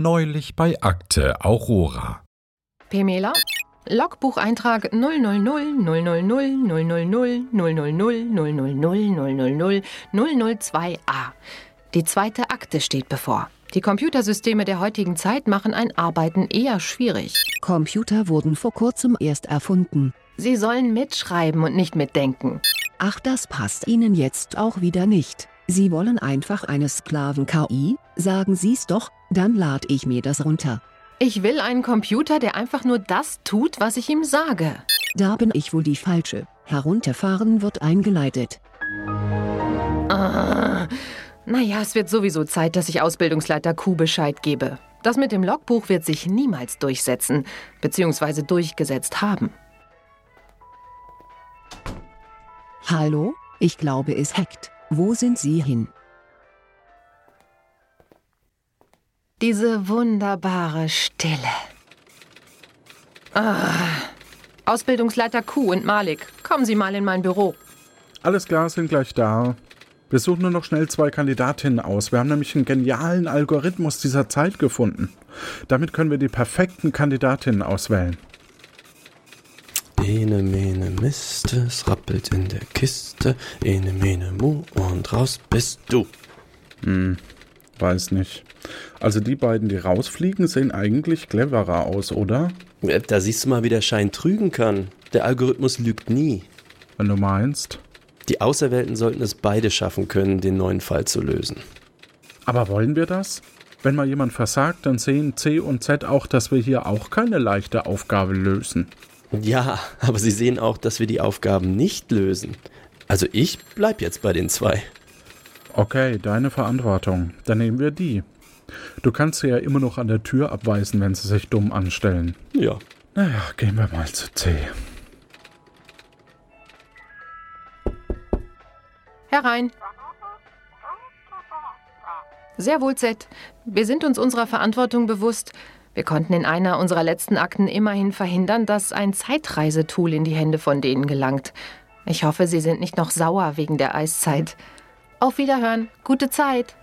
Neulich bei Akte Aurora. Pamela? Logbucheintrag 0000000000000000002a. Die zweite Akte steht bevor. Die Computersysteme der heutigen Zeit machen ein Arbeiten eher schwierig. Computer wurden vor kurzem erst erfunden. Sie sollen mitschreiben und nicht mitdenken. Ach, das passt Ihnen jetzt auch wieder nicht. Sie wollen einfach eine Sklaven-KI, sagen Sie's doch, dann lade ich mir das runter. Ich will einen Computer, der einfach nur das tut, was ich ihm sage. Da bin ich wohl die Falsche. Herunterfahren wird eingeleitet. Naja, es wird sowieso Zeit, dass ich Ausbildungsleiter Q Bescheid gebe. Das mit dem Logbuch wird sich niemals durchsetzen, beziehungsweise durchgesetzt haben. Hallo? Ich glaube, es hackt. Wo sind Sie hin? Diese wunderbare Stille. Ausbildungsleiter Q und Malik, kommen Sie mal in mein Büro. Alles klar, sind gleich da. Wir suchen nur noch schnell 2 Kandidatinnen aus. Wir haben nämlich einen genialen Algorithmus dieser Zeit gefunden. Damit können wir die perfekten Kandidatinnen auswählen. Ene, mene, Mist, es rappelt in der Kiste. Ene, mene, mu und raus bist du. Weiß nicht. Also die beiden, die rausfliegen, sehen eigentlich cleverer aus, oder? Da siehst du mal, wie der Schein trügen kann. Der Algorithmus lügt nie. Wenn du meinst? Die Auserwählten sollten es beide schaffen können, den neuen Fall zu lösen. Aber wollen wir das? Wenn mal jemand versagt, dann sehen C und Z auch, dass wir hier auch keine leichte Aufgabe lösen. Ja, aber sie sehen auch, dass wir die Aufgaben nicht lösen. Also ich bleib jetzt bei den 2. Okay, deine Verantwortung. Dann nehmen wir die. Du kannst sie ja immer noch an der Tür abweisen, wenn sie sich dumm anstellen. Ja. Naja, gehen wir mal zu C. Herein. Sehr wohl, Z. Wir sind uns unserer Verantwortung bewusst. Wir konnten in einer unserer letzten Akten immerhin verhindern, dass ein Zeitreisetool in die Hände von denen gelangt. Ich hoffe, Sie sind nicht noch sauer wegen der Eiszeit. Auf Wiederhören. Gute Zeit.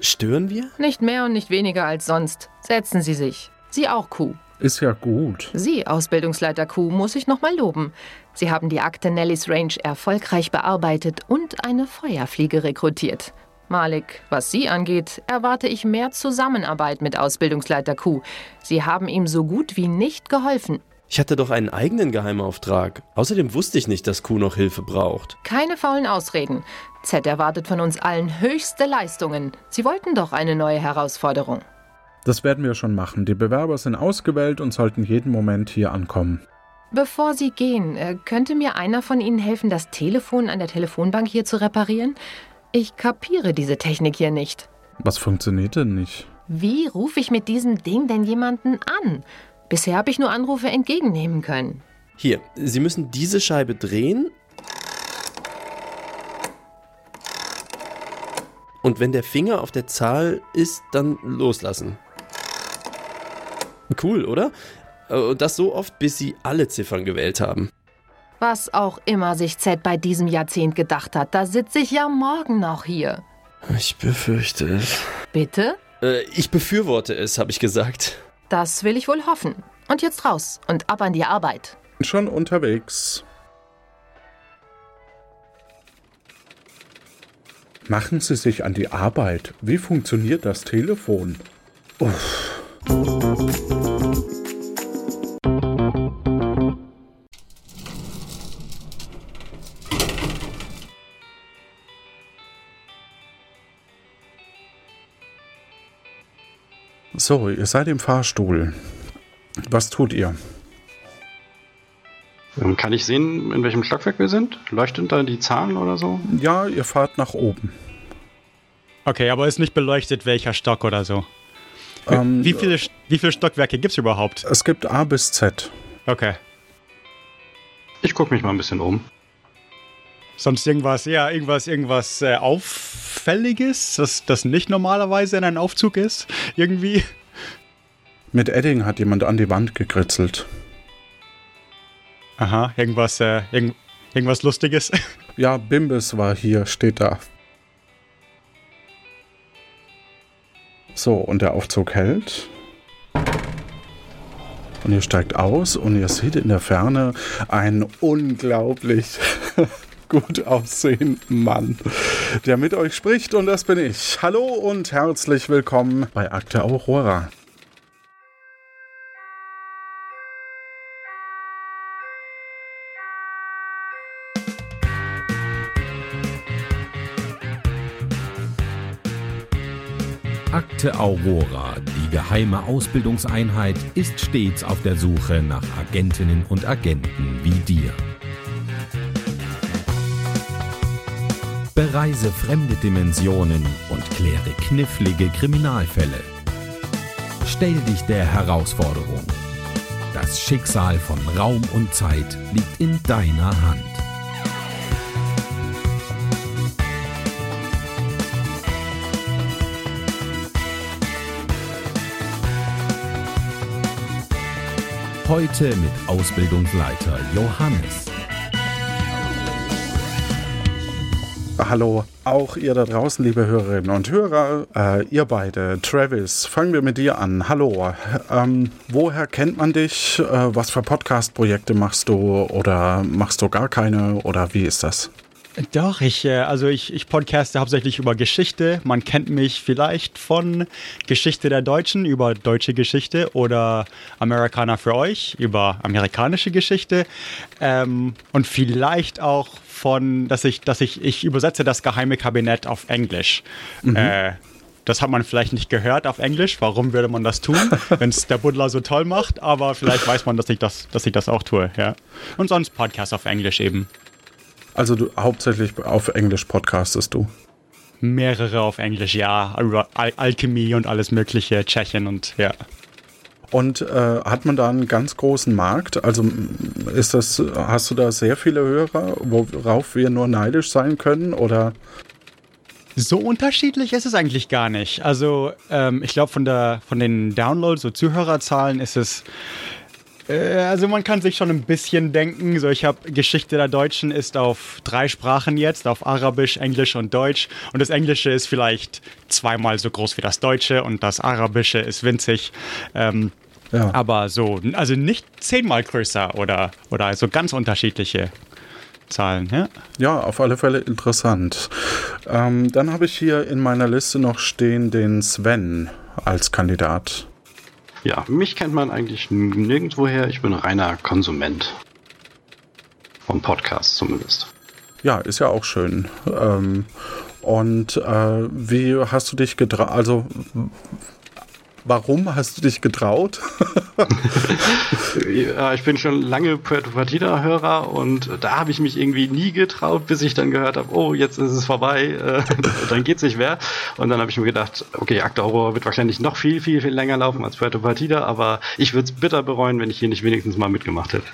Stören wir? Nicht mehr und nicht weniger als sonst. Setzen Sie sich. Sie auch, Q. Ist ja gut. Sie, Ausbildungsleiter Q, muss ich nochmal loben. Sie haben die Akte Nellys Range erfolgreich bearbeitet und eine Feuerfliege rekrutiert. Malik, was Sie angeht, erwarte ich mehr Zusammenarbeit mit Ausbildungsleiter Q. Sie haben ihm so gut wie nicht geholfen. Ich hatte doch einen eigenen Geheimauftrag. Außerdem wusste ich nicht, dass Q noch Hilfe braucht. Keine faulen Ausreden. Z erwartet von uns allen höchste Leistungen. Sie wollten doch eine neue Herausforderung. Das werden wir schon machen. Die Bewerber sind ausgewählt und sollten jeden Moment hier ankommen. Bevor Sie gehen, könnte mir einer von Ihnen helfen, das Telefon an der Telefonbank hier zu reparieren? Ich kapiere diese Technik hier nicht. Was funktioniert denn nicht? Wie rufe ich mit diesem Ding denn jemanden an? Bisher habe ich nur Anrufe entgegennehmen können. Hier, Sie müssen diese Scheibe drehen. Und wenn der Finger auf der Zahl ist, dann loslassen. Cool, oder? Und das so oft, bis sie alle Ziffern gewählt haben. Was auch immer sich Z bei diesem Jahrzehnt gedacht hat, da sitze ich ja morgen noch hier. Ich befürchte es. Bitte? Ich befürworte es, habe ich gesagt. Das will ich wohl hoffen. Und jetzt raus und ab an die Arbeit. Schon unterwegs. Machen Sie sich an die Arbeit. Wie funktioniert das Telefon? Uff. So, ihr seid im Fahrstuhl. Was tut ihr? Kann ich sehen, in welchem Stockwerk wir sind? Leuchten da die Zahlen oder so? Ja, ihr fahrt nach oben. Okay, aber ist nicht beleuchtet, welcher Stock oder so? Wie viele Stockwerke gibt es überhaupt? Es gibt A bis Z. Okay. Ich gucke mich mal ein bisschen um. Sonst irgendwas Auffälliges, das nicht normalerweise in einem Aufzug ist? Irgendwie? Mit Edding hat jemand an die Wand gekritzelt. Aha, irgendwas Lustiges. Ja, Bimbis war hier, steht da. So, und der Aufzug hält. Und ihr steigt aus und ihr seht in der Ferne einen unglaublich gut aussehenden Mann, der mit euch spricht, und das bin ich. Hallo und herzlich willkommen bei Akte Aurora. Akte Aurora, die geheime Ausbildungseinheit, ist stets auf der Suche nach Agentinnen und Agenten wie dir. Bereise fremde Dimensionen und kläre knifflige Kriminalfälle. Stell dich der Herausforderung. Das Schicksal von Raum und Zeit liegt in deiner Hand. Heute mit Ausbildungsleiter Johannes. Hallo, auch ihr da draußen, liebe Hörerinnen und Hörer, ihr beide. Travis, fangen wir mit dir an. Hallo, woher kennt man dich? Was für Podcast-Projekte machst du oder machst du gar keine oder wie ist das? Doch, ich podcaste hauptsächlich über Geschichte. Man kennt mich vielleicht von Geschichte der Deutschen über deutsche Geschichte oder Amerikaner für euch über amerikanische Geschichte. Und vielleicht auch von, dass ich übersetze das geheime Kabinett auf Englisch. Mhm. Das hat man vielleicht nicht gehört auf Englisch. Warum würde man das tun, wenn es der Buddler so toll macht? Aber vielleicht weiß man, dass ich das auch tue. Ja. Und sonst Podcasts auf Englisch eben. Also du hauptsächlich auf Englisch podcastest du? Mehrere auf Englisch, ja. Über Alchemie und alles mögliche, Tschechien und ja. Und hat man da einen ganz großen Markt? Also hast du da sehr viele Hörer, worauf wir nur neidisch sein können oder? So unterschiedlich ist es eigentlich gar nicht. Also ich glaube von den Downloads, so Zuhörerzahlen ist es. Also man kann sich schon ein bisschen denken, so ich habe Geschichte der Deutschen ist auf 3 Sprachen jetzt, auf Arabisch, Englisch und Deutsch, und das Englische ist vielleicht 2-mal so groß wie das Deutsche und das Arabische ist winzig, ja. Aber so, also nicht 10-mal größer oder so ganz unterschiedliche Zahlen. Ja, ja, auf alle Fälle interessant. Dann habe ich hier in meiner Liste noch stehen den Sven als Kandidat. Ja, mich kennt man eigentlich nirgendwoher. Ich bin reiner Konsument. Vom Podcast zumindest. Ja, ist ja auch schön. Wie hast du dich getraut? Also, warum hast du dich getraut? Ja, ich bin schon lange Puerto Partida-Hörer und da habe ich mich irgendwie nie getraut, bis ich dann gehört habe, oh, jetzt ist es vorbei, dann geht's nicht mehr. Und dann habe ich mir gedacht, okay, Akte Aurora wird wahrscheinlich noch viel, viel, viel länger laufen als Puerto Partida, aber ich würde es bitter bereuen, wenn ich hier nicht wenigstens mal mitgemacht hätte.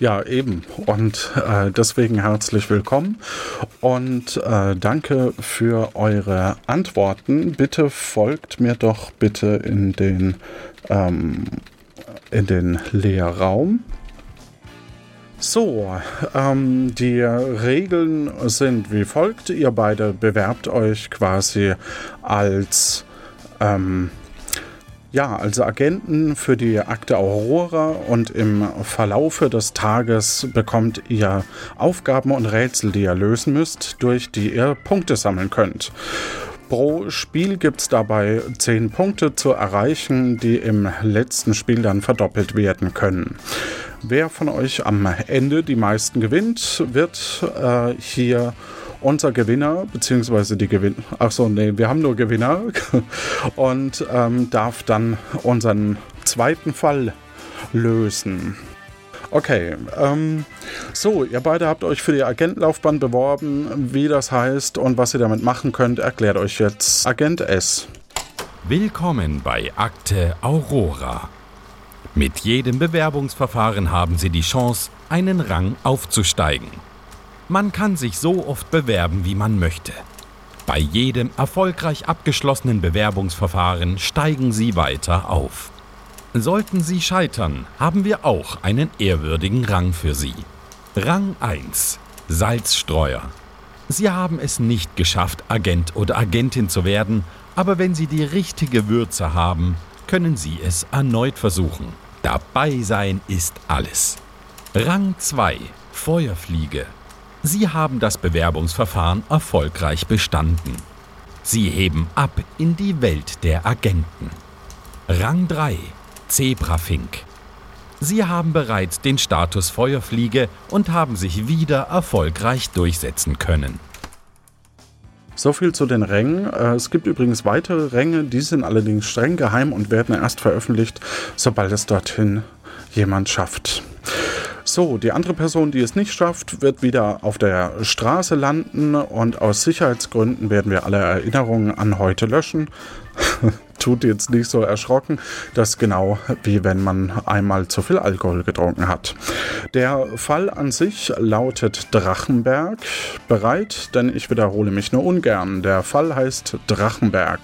Ja, eben. Und deswegen herzlich willkommen und danke für eure Antworten. Bitte folgt mir doch bitte in den Lehrraum. So, die Regeln sind wie folgt. Ihr beide bewerbt euch quasi als als Agenten für die Akte Aurora und im Verlaufe des Tages bekommt ihr Aufgaben und Rätsel, die ihr lösen müsst, durch die ihr Punkte sammeln könnt. Pro Spiel gibt es dabei 10 Punkte zu erreichen, die im letzten Spiel dann verdoppelt werden können. Wer von euch am Ende die meisten gewinnt, wird hier unser Gewinner, beziehungsweise die Gewinner, wir haben nur Gewinner und darf dann unseren zweiten Fall lösen. Okay, so, ihr beide habt euch für die Agentenlaufbahn beworben, wie das heißt und was ihr damit machen könnt, erklärt euch jetzt Agent S. Willkommen bei Akte Aurora. Mit jedem Bewerbungsverfahren haben Sie die Chance, einen Rang aufzusteigen. Man kann sich so oft bewerben, wie man möchte. Bei jedem erfolgreich abgeschlossenen Bewerbungsverfahren steigen Sie weiter auf. Sollten Sie scheitern, haben wir auch einen ehrwürdigen Rang für Sie. Rang 1: Salzstreuer. Sie haben es nicht geschafft, Agent oder Agentin zu werden, aber wenn Sie die richtige Würze haben, können Sie es erneut versuchen. Dabei sein ist alles. Rang 2 – Feuerfliege. Sie haben das Bewerbungsverfahren erfolgreich bestanden. Sie heben ab in die Welt der Agenten. Rang 3 – Zebrafink. Sie haben bereits den Status Feuerfliege und haben sich wieder erfolgreich durchsetzen können. So viel zu den Rängen. Es gibt übrigens weitere Ränge, die sind allerdings streng geheim und werden erst veröffentlicht, sobald es dorthin jemand schafft. So, die andere Person, die es nicht schafft, wird wieder auf der Straße landen und aus Sicherheitsgründen werden wir alle Erinnerungen an heute löschen. Tut jetzt nicht so erschrocken, das ist genau wie wenn man einmal zu viel Alkohol getrunken hat. Der Fall an sich lautet Drachenberg. Bereit? Denn ich wiederhole mich nur ungern. Der Fall heißt Drachenberg.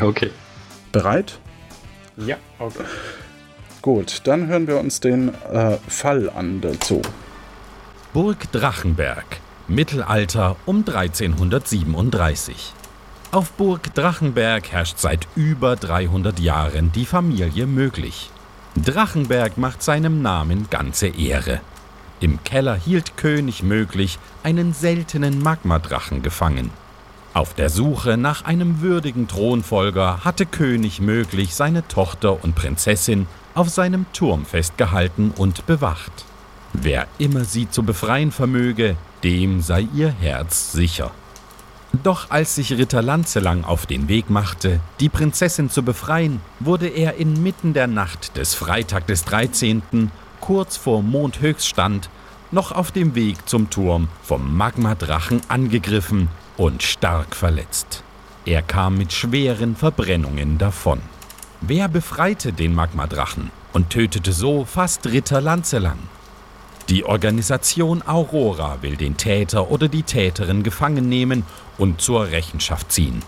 Okay. Bereit? Ja, okay. Gut, dann hören wir uns den Fall an dazu. Burg Drachenberg, Mittelalter um 1337. Auf Burg Drachenberg herrscht seit über 300 Jahren die Familie Möglich. Drachenberg macht seinem Namen ganze Ehre. Im Keller hielt König Möglich einen seltenen Magmadrachen gefangen. Auf der Suche nach einem würdigen Thronfolger hatte König Möglich seine Tochter und Prinzessin auf seinem Turm festgehalten und bewacht. Wer immer sie zu befreien vermöge, dem sei ihr Herz sicher. Doch als sich Ritter Lanzelang auf den Weg machte, die Prinzessin zu befreien, wurde er inmitten der Nacht des Freitag des 13., kurz vor Mondhöchststand, noch auf dem Weg zum Turm vom Magmadrachen angegriffen und stark verletzt. Er kam mit schweren Verbrennungen davon. Wer befreite den Magmadrachen und tötete so fast Ritter Lanzelang? Die Organisation Aurora will den Täter oder die Täterin gefangen nehmen und zur Rechenschaft ziehen.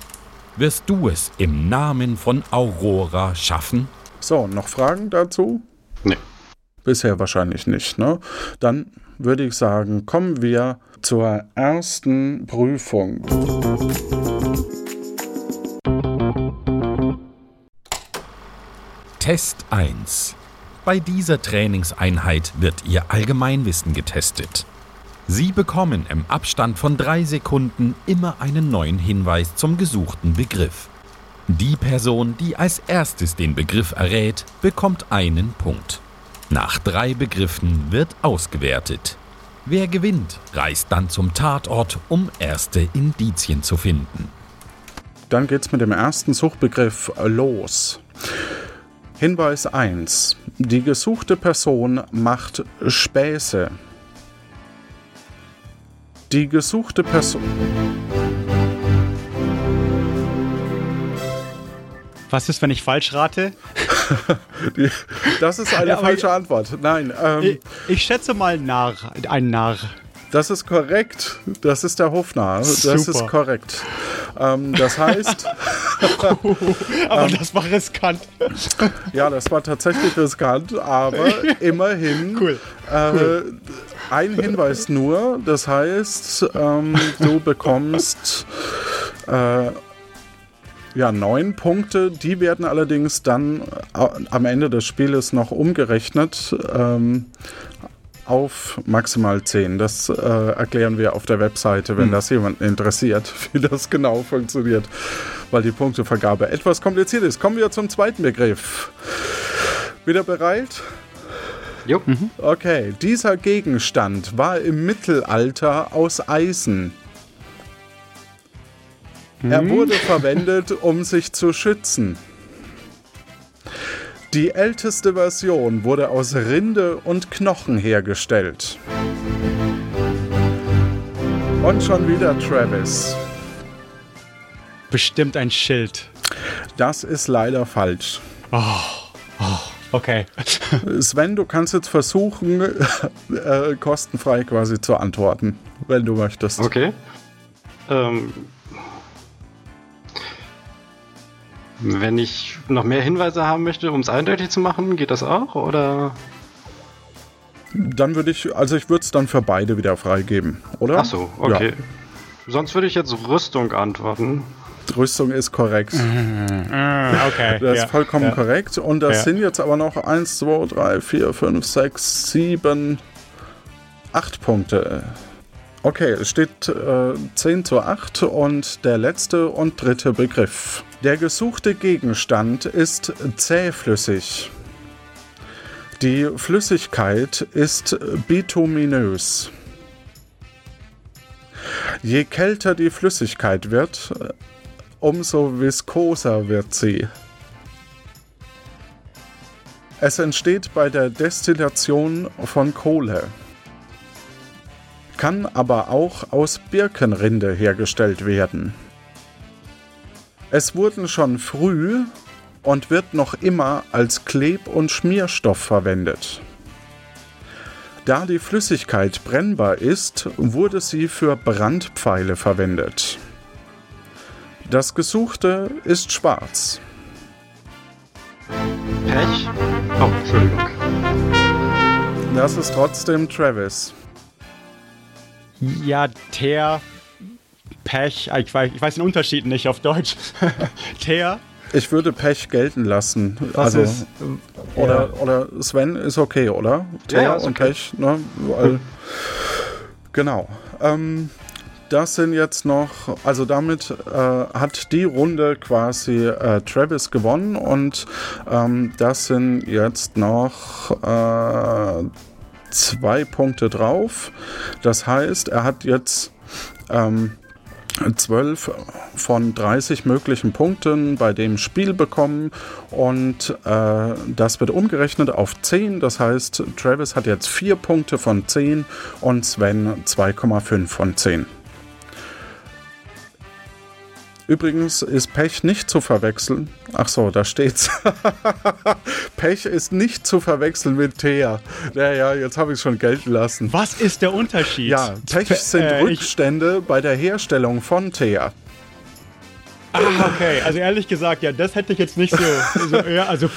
Wirst du es im Namen von Aurora schaffen? So, noch Fragen dazu? Nee. Bisher wahrscheinlich nicht, ne? Dann würde ich sagen, kommen wir zur ersten Prüfung. Test 1. Bei dieser Trainingseinheit wird Ihr Allgemeinwissen getestet. Sie bekommen im Abstand von 3 Sekunden immer einen neuen Hinweis zum gesuchten Begriff. Die Person, die als erstes den Begriff errät, bekommt einen Punkt. Nach 3 Begriffen wird ausgewertet. Wer gewinnt, reist dann zum Tatort, um erste Indizien zu finden. Dann geht's mit dem ersten Suchbegriff los. Hinweis 1. Die gesuchte Person macht Späße. Die gesuchte Person... Was ist, wenn ich falsch rate? Das ist eine falsche Antwort. Nein. Ich schätze mal ein Narr. Das ist korrekt. Das ist der Hofnarr. Das ist korrekt. Das heißt... aber das war riskant. Ja, das war tatsächlich riskant, aber immerhin cool. Ein Hinweis nur. Das heißt, du bekommst 9 Punkte. Die werden allerdings dann am Ende des Spieles noch umgerechnet auf maximal 10. Das erklären wir auf der Webseite, wenn das jemanden interessiert, wie das genau funktioniert, weil die Punktevergabe etwas kompliziert ist. Kommen wir zum zweiten Begriff. Wieder bereit? Jo. Mhm. Okay. Dieser Gegenstand war im Mittelalter aus Eisen. Er wurde verwendet, um sich zu schützen. Die älteste Version wurde aus Rinde und Knochen hergestellt. Und schon wieder Travis. Bestimmt ein Schild. Das ist leider falsch. Okay. Sven, du kannst jetzt versuchen, kostenfrei quasi zu antworten, wenn du möchtest. Okay. Wenn ich noch mehr Hinweise haben möchte, um es eindeutig zu machen, geht das auch, oder? Dann würde ich es dann für beide wieder freigeben, oder? Ach so, okay. Ja. Sonst würde ich jetzt Rüstung antworten. Rüstung ist korrekt. Okay. Das ist vollkommen korrekt. Und das sind jetzt aber noch 1, 2, 3, 4, 5, 6, 7, 8 Punkte. Okay, es steht 10 zu 8 und der letzte und dritte Begriff. Der gesuchte Gegenstand ist zähflüssig. Die Flüssigkeit ist bituminös. Je kälter die Flüssigkeit wird, umso viskoser wird sie. Es entsteht bei der Destillation von Kohle. Kann aber auch aus Birkenrinde hergestellt werden. Es wurden schon früh und wird noch immer als Kleb- und Schmierstoff verwendet. Da die Flüssigkeit brennbar ist, wurde sie für Brandpfeile verwendet. Das Gesuchte ist schwarz. Pech? Oh, Entschuldigung. Das ist trotzdem Travis. Ja, Teer, Pech, ich weiß den Unterschied nicht auf Deutsch. Teer. Ich würde Pech gelten lassen. Was also ist? Oder Sven ist okay, oder? Teer ja, und okay. Pech. Ne? Weil, genau. Das sind jetzt noch, also damit hat die Runde quasi Travis gewonnen und das sind jetzt noch 2 Punkte drauf. Das heißt, er hat jetzt 12 von 30 möglichen Punkten bei dem Spiel bekommen und das wird umgerechnet auf 10. Das heißt, Travis hat jetzt 4 Punkte von 10 und Sven 2,5 von 10. Übrigens ist Pech nicht zu verwechseln. Ach so, da steht's. Pech ist nicht zu verwechseln mit Teer. Naja, jetzt habe ich es schon gelten lassen. Was ist der Unterschied? Ja, Pech sind Rückstände bei der Herstellung von Teer. Ah, okay. Also ehrlich gesagt, ja, das hätte ich jetzt nicht so ja, also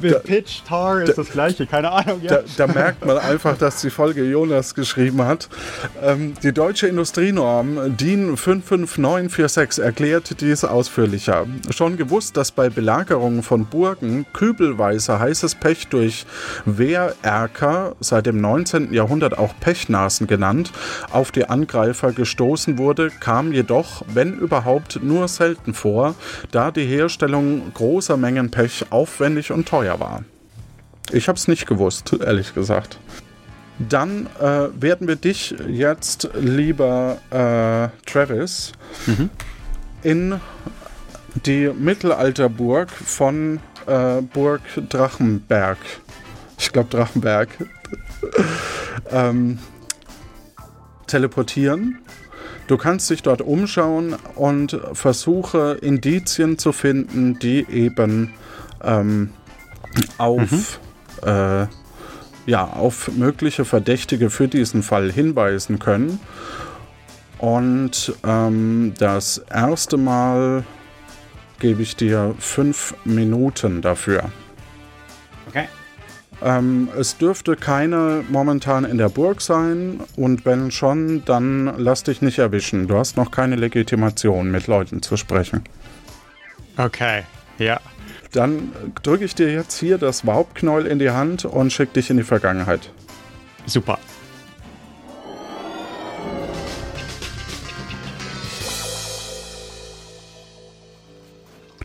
Pitch, Tar ist das Gleiche, keine Ahnung. Ja. Da merkt man einfach, dass die Folge Jonas geschrieben hat. Die deutsche Industrienorm DIN 55946 erklärt dies ausführlicher. Schon gewusst, dass bei Belagerungen von Burgen kübelweise heißes Pech durch Wehrerker, seit dem 19. Jahrhundert auch Pechnasen genannt, auf die Angreifer gestoßen wurde, kam jedoch, wenn überhaupt, nur selten vor, da die Herstellung großer Mengen Pech aufwendig und teuer war. Ich habe es nicht gewusst, ehrlich gesagt. Dann werden wir dich jetzt, lieber Travis, in die Mittelalterburg von Burg Drachenberg. Ich glaube Drachenberg. Teleportieren. Du kannst dich dort umschauen und versuche, Indizien zu finden, die eben auf mögliche Verdächtige für diesen Fall hinweisen können. Und das erste Mal gebe ich dir 5 Minuten dafür. Okay. Es dürfte keine momentan in der Burg sein und wenn schon, dann lass dich nicht erwischen. Du hast noch keine Legitimation, mit Leuten zu sprechen. Okay, ja. Dann drücke ich dir jetzt hier das Waubknäuel in die Hand und schicke dich in die Vergangenheit. Super.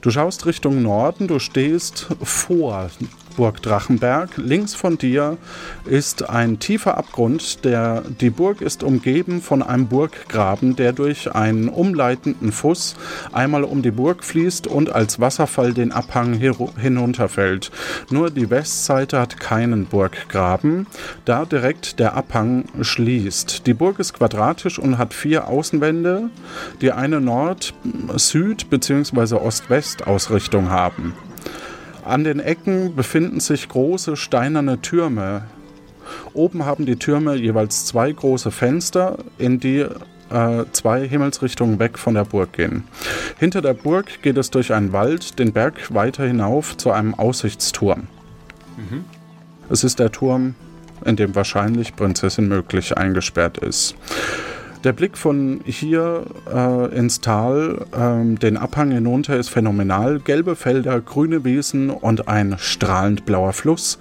Du schaust Richtung Norden, du stehst vor Burg Drachenberg. Links von dir ist ein tiefer Abgrund. Die Burg ist umgeben von einem Burggraben, der durch einen umleitenden Fluss einmal um die Burg fließt und als Wasserfall den Abhang hinunterfällt. Nur die Westseite hat keinen Burggraben, da direkt der Abhang schließt. Die Burg ist quadratisch und hat 4 Außenwände, die eine Nord-Süd- bzw. Ost-West-Ausrichtung haben. An den Ecken befinden sich große steinerne Türme. Oben haben die Türme jeweils 2 große Fenster, in die 2 Himmelsrichtungen weg von der Burg gehen. Hinter der Burg geht es durch einen Wald, den Berg weiter hinauf zu einem Aussichtsturm. Mhm. Es ist der Turm, in dem wahrscheinlich Prinzessin Möglich eingesperrt ist. Der Blick von hier ins Tal, den Abhang hinunter, ist phänomenal. Gelbe Felder, grüne Wiesen und ein strahlend blauer Fluss.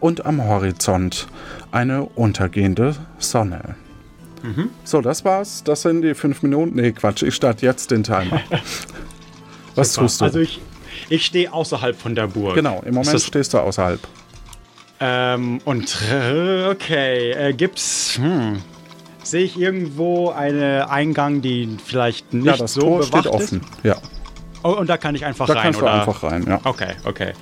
Und am Horizont eine untergehende Sonne. Mhm. So, das war's. Das sind die 5 Minuten. Nee, Quatsch. Ich starte jetzt den Timer. Was tust du? Also ich stehe außerhalb von der Burg. Genau, im Moment stehst du außerhalb. Gibt's... Sehe ich irgendwo einen Eingang, die vielleicht nicht so Tor bewacht steht offen. Ist? Ja. Oh, und da kann ich einfach rein, oder? Da kannst du einfach rein, ja. Okay.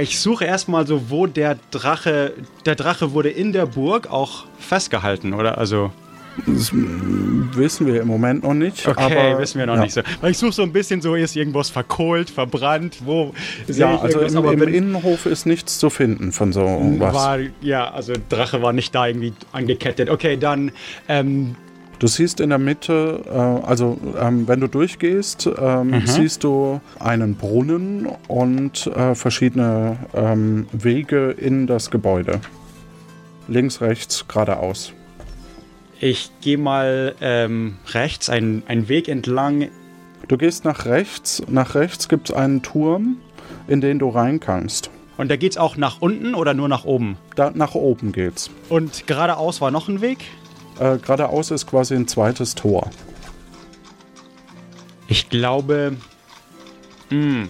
Ich suche erstmal so, wo der Drache wurde in der Burg auch festgehalten, oder? Also... Das wissen wir im Moment noch nicht. Okay, aber, wissen wir noch nicht so. Weil ich suche so ein bisschen, so ist irgendwas verkohlt, verbrannt, wo sehe ich irgendwas? Also im Innenhof ist nichts zu finden von so irgendwas. Drache war nicht da irgendwie angekettet. Okay, dann... Du siehst in der Mitte, wenn du durchgehst, siehst du einen Brunnen und verschiedene Wege in das Gebäude. Links, rechts, geradeaus. Ich gehe mal rechts, einen Weg entlang. Du gehst nach rechts. Nach rechts gibt es einen Turm, in den du rein kannst. Und da geht's auch nach unten oder nur nach oben? Da, nach oben geht's. Und geradeaus war noch ein Weg? Geradeaus ist quasi ein zweites Tor. Ich glaube...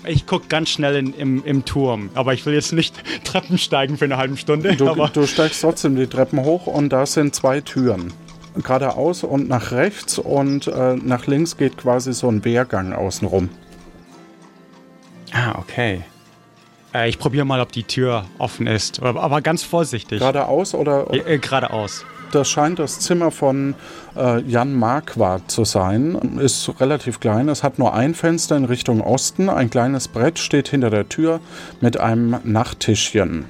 Ich gucke ganz schnell im Turm, aber ich will jetzt nicht Treppen steigen für eine halbe Stunde. Du steigst trotzdem die Treppen hoch und da sind 2 Türen. Geradeaus und nach rechts, und nach links geht quasi so ein Wehrgang außenrum. Ah, okay. Ich probiere mal, ob die Tür offen ist, aber ganz vorsichtig. Geradeaus oder? Geradeaus. Das scheint das Zimmer von Jan Marquardt zu sein. Ist relativ klein. Es hat nur ein Fenster in Richtung Osten. Ein kleines Brett steht hinter der Tür mit einem Nachttischchen.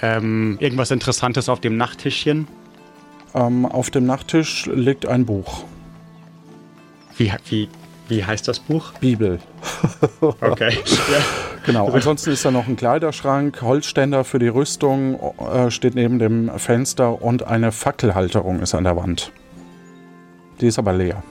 Irgendwas Interessantes auf dem Nachttischchen? Auf dem Nachttisch liegt ein Buch. Wie heißt das Buch? Bibel. Okay. Ja. Genau, ansonsten ist da noch ein Kleiderschrank, Holzständer für die Rüstung, steht neben dem Fenster, und eine Fackelhalterung ist an der Wand. Die ist aber leer.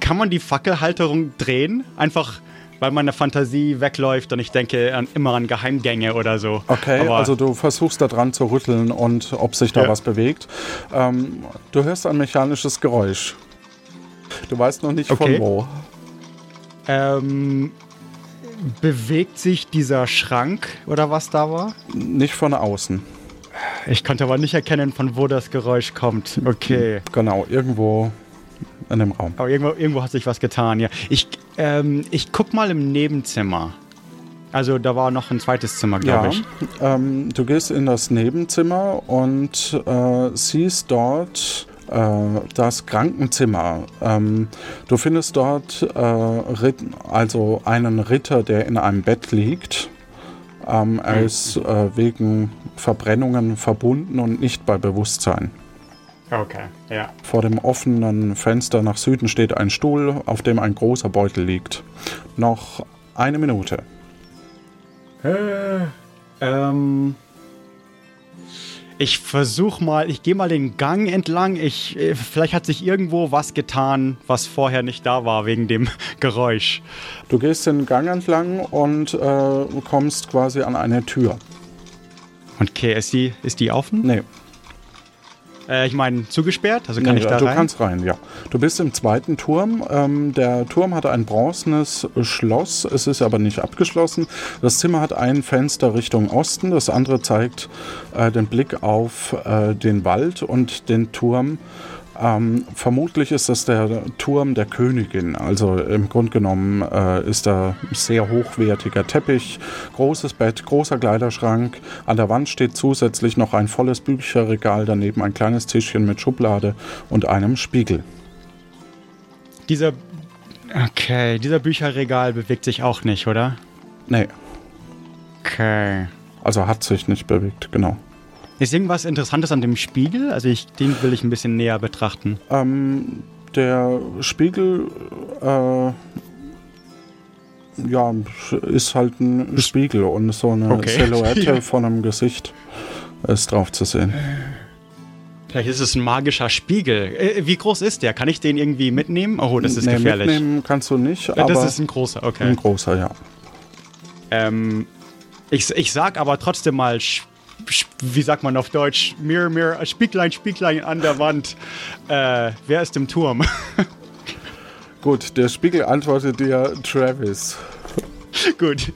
Kann man die Fackelhalterung drehen? Einfach, weil meine Fantasie wegläuft und ich denke immer an Geheimgänge oder so. Okay, aber also du versuchst da dran zu rütteln und ob sich da was bewegt. Du hörst ein mechanisches Geräusch. Du weißt noch nicht von wo. Bewegt sich dieser Schrank oder was da war? Nicht von außen. Ich konnte aber nicht erkennen, von wo das Geräusch kommt. Okay. Genau, irgendwo in dem Raum. Aber irgendwo hat sich was getan, ja. Ich guck mal im Nebenzimmer. Also da war noch ein zweites Zimmer, glaube ich. Du gehst in das Nebenzimmer und siehst dort... das Krankenzimmer. Du findest dort einen Ritter, der in einem Bett liegt. Er ist wegen Verbrennungen verbunden und nicht bei Bewusstsein. Okay, ja. Vor dem offenen Fenster nach Süden steht ein Stuhl, auf dem ein großer Beutel liegt. Noch 1 Minute. Ich versuche mal, ich gehe mal den Gang entlang. Vielleicht hat sich irgendwo was getan, was vorher nicht da war, wegen dem Geräusch. Du gehst den Gang entlang und kommst quasi an eine Tür. Okay, ist die offen? Nee. Ich meine, zugesperrt? Also kann ich da rein? Du kannst rein, ja. Du bist im zweiten Turm. Der Turm hat ein bronzenes Schloss. Es ist aber nicht abgeschlossen. Das Zimmer hat ein Fenster Richtung Osten. Das andere zeigt den Blick auf den Wald und den Turm. Vermutlich ist das der Turm der Königin. Also im Grunde genommen ist da sehr hochwertiger Teppich, großes Bett, großer Kleiderschrank. An der Wand steht zusätzlich noch ein volles Bücherregal, daneben ein kleines Tischchen mit Schublade und einem Spiegel. Dieser Bücherregal bewegt sich auch nicht, oder? Nee. Okay. Also hat sich nicht bewegt, genau. Ist irgendwas Interessantes an dem Spiegel? Also den will ich ein bisschen näher betrachten. Der Spiegel Ja, ist halt ein Spiegel und so eine Silhouette von einem Gesicht ist drauf zu sehen. Vielleicht ist es ein magischer Spiegel. Wie groß ist der? Kann ich den irgendwie mitnehmen? Oh, das ist gefährlich. Mitnehmen kannst du nicht, aber... Das ist ein großer, okay. Ein großer, ja. Ich sag aber trotzdem mal, wie sagt man auf Deutsch? Mirror, Mirror, Spieglein, Spieglein an der Wand. Wer ist im Turm? Gut, der Spiegel antwortet dir Travis. Gut.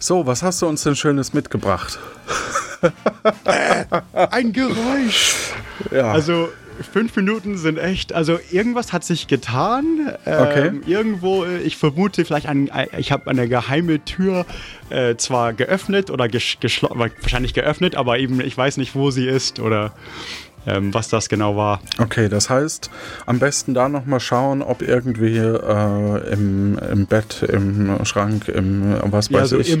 So, was hast du uns denn Schönes mitgebracht? Ein Geräusch. Ja. Also 5 Minuten sind echt, also irgendwas hat sich getan. Irgendwo, ich vermute vielleicht, ich habe eine geheime Tür zwar geöffnet oder wahrscheinlich geöffnet, aber eben ich weiß nicht, wo sie ist oder was das genau war. Okay, das heißt, am besten da nochmal schauen, ob irgendwie im Bett, im Schrank, im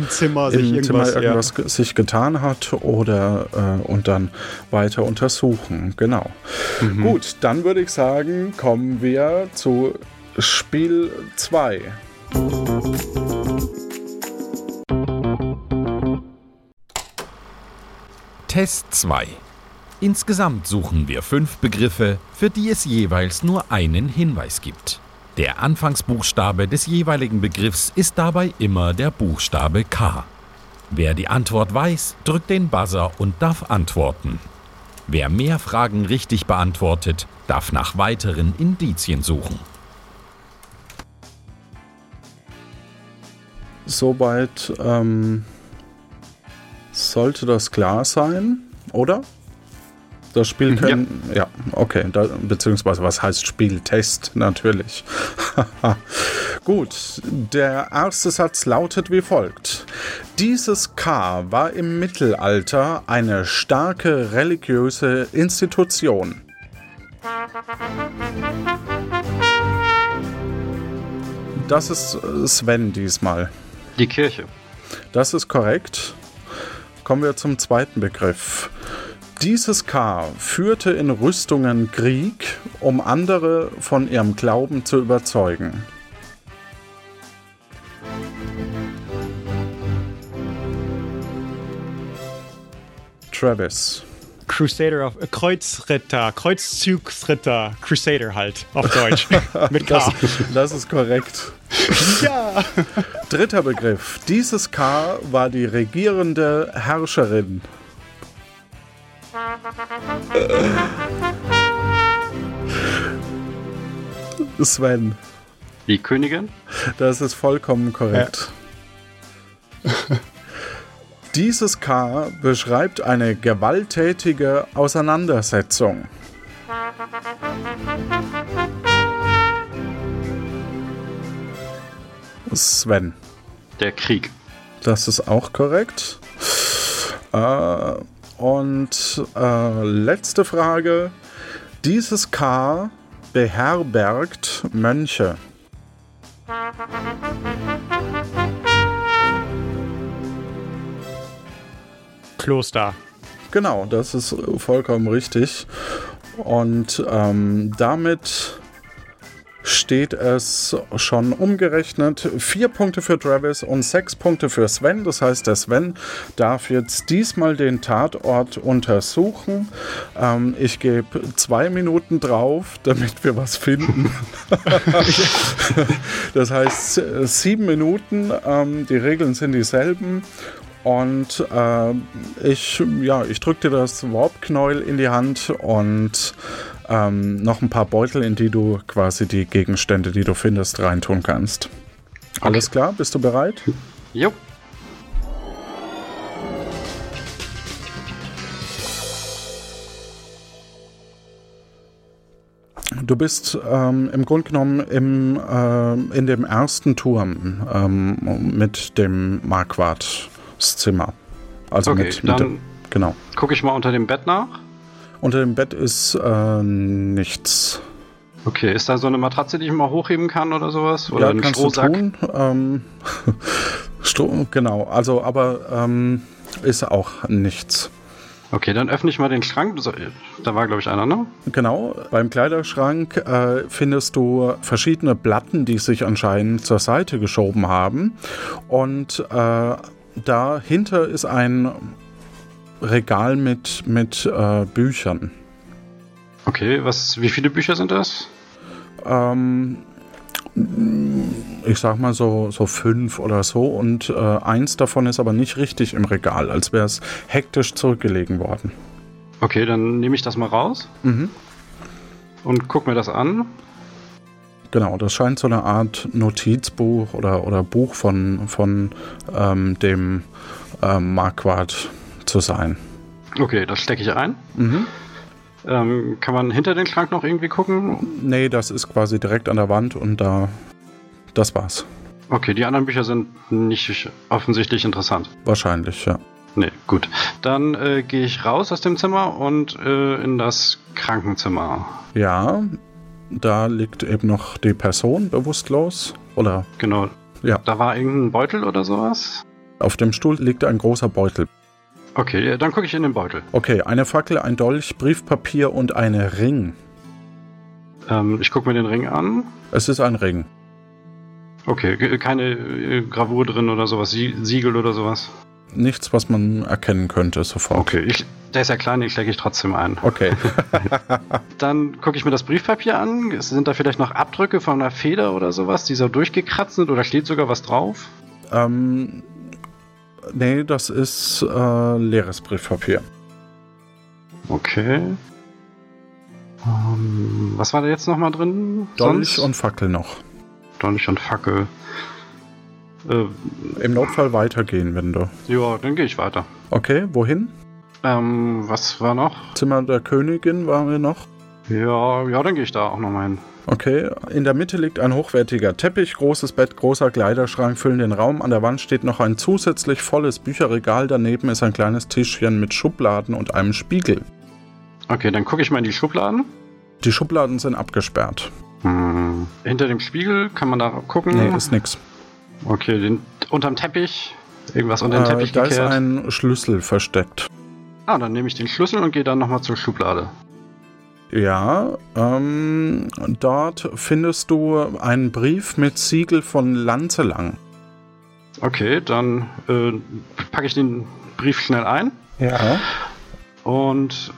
Zimmer irgendwas sich getan hat oder und dann weiter untersuchen. Genau. Mhm. Gut, dann würde ich sagen, kommen wir zu Spiel 2. Test 2. Insgesamt suchen wir 5 Begriffe, für die es jeweils nur einen Hinweis gibt. Der Anfangsbuchstabe des jeweiligen Begriffs ist dabei immer der Buchstabe K. Wer die Antwort weiß, drückt den Buzzer und darf antworten. Wer mehr Fragen richtig beantwortet, darf nach weiteren Indizien suchen. Soweit sollte das klar sein, oder? Das Spiel können... Ja, okay. Beziehungsweise, was heißt Spieltest? Natürlich. Gut, der erste Satz lautet wie folgt. Dieses K war im Mittelalter eine starke religiöse Institution. Das ist Sven diesmal. Die Kirche. Das ist korrekt. Kommen wir zum zweiten Begriff. Dieses K führte in Rüstungen Krieg, um andere von ihrem Glauben zu überzeugen. Travis. Kreuzzugsritter. Crusader halt, auf Deutsch. Mit K. Das ist korrekt. Ja! Dritter Begriff. Dieses K war die regierende Herrscherin. Sven. Die Königin? Das ist vollkommen korrekt. Dieses K beschreibt eine gewalttätige Auseinandersetzung. Sven. Der Krieg. Das ist auch korrekt. Und letzte Frage. Dieses K beherbergt Mönche. Kloster. Genau, das ist vollkommen richtig. Und damit steht es schon umgerechnet. 4 Punkte für Travis und 6 Punkte für Sven. Das heißt, der Sven darf jetzt diesmal den Tatort untersuchen. Ich gebe 2 Minuten drauf, damit wir was finden. Das heißt, 7 Minuten. Die Regeln sind dieselben. Und ich drücke dir das Warpknäuel in die Hand und noch ein paar Beutel, in die du quasi die Gegenstände, die du findest, reintun kannst. Okay. Alles klar? Bist du bereit? Jo. Du bist im Grunde genommen in dem ersten Turm mit dem Marquardt. Zimmer. Also okay, genau. Gucke ich mal unter dem Bett nach. Unter dem Bett ist nichts. Okay, ist da so eine Matratze, die ich mal hochheben kann oder sowas? Oder ja, einen kannst Strohsack? Du tun. Genau, also aber ist auch nichts. Okay, dann öffne ich mal den Schrank. Da war, glaube ich, einer, ne? Genau. Beim Kleiderschrank findest du verschiedene Platten, die sich anscheinend zur Seite geschoben haben. Und dahinter ist ein Regal mit Büchern. Okay, wie viele Bücher sind das? Ich sag mal so 5 oder so, und eins davon ist aber nicht richtig im Regal, als wäre es hektisch zurückgelegen worden. Okay, dann nehme ich das mal raus und guck mir das an. Genau, das scheint so eine Art Notizbuch oder Buch von dem Marquardt zu sein. Okay, das stecke ich ein. Kann man hinter den Schrank noch irgendwie gucken? Nee, das ist quasi direkt an der Wand und das war's. Okay, die anderen Bücher sind nicht offensichtlich interessant. Wahrscheinlich, ja. Nee, gut. Dann gehe ich raus aus dem Zimmer und in das Krankenzimmer. Ja, da liegt eben noch die Person bewusstlos, oder? Genau. Ja. Da war irgendein Beutel oder sowas? Auf dem Stuhl liegt ein großer Beutel. Okay, dann gucke ich in den Beutel. Okay, eine Fackel, ein Dolch, Briefpapier und ein Ring. Ich gucke mir den Ring an. Es ist ein Ring. Okay, keine Gravur drin oder sowas, Siegel oder sowas? Nichts, was man erkennen könnte sofort. Okay, der ist ja klein, den stecke ich trotzdem ein. Okay. Dann gucke ich mir das Briefpapier an. Sind da vielleicht noch Abdrücke von einer Feder oder sowas, die so durchgekratzt sind, oder steht sogar was drauf? Nee, das ist leeres Briefpapier. Okay. Was war da jetzt nochmal drin? Dolch und Fackel noch. Dolch und Fackel. Im Notfall weitergehen, wenn du... Ja, dann gehe ich weiter. Okay, wohin? Was war noch? Zimmer der Königin waren wir noch. Ja, dann gehe ich da auch nochmal hin. Okay, in der Mitte liegt ein hochwertiger Teppich, großes Bett, großer Kleiderschrank füllen den Raum. An der Wand steht noch ein zusätzlich volles Bücherregal. Daneben ist ein kleines Tischchen mit Schubladen und einem Spiegel. Okay, dann gucke ich mal in die Schubladen. Die Schubladen sind abgesperrt. Hinter dem Spiegel kann man da gucken? Nee, ist nix. Okay, unterm Teppich? Irgendwas unter dem Teppich gekehrt? Da ist ein Schlüssel versteckt. Ah, dann nehme ich den Schlüssel und gehe dann nochmal zur Schublade. Ja, dort findest du einen Brief mit Siegel von Lanzelang. Okay, dann packe ich den Brief schnell ein. Ja. Und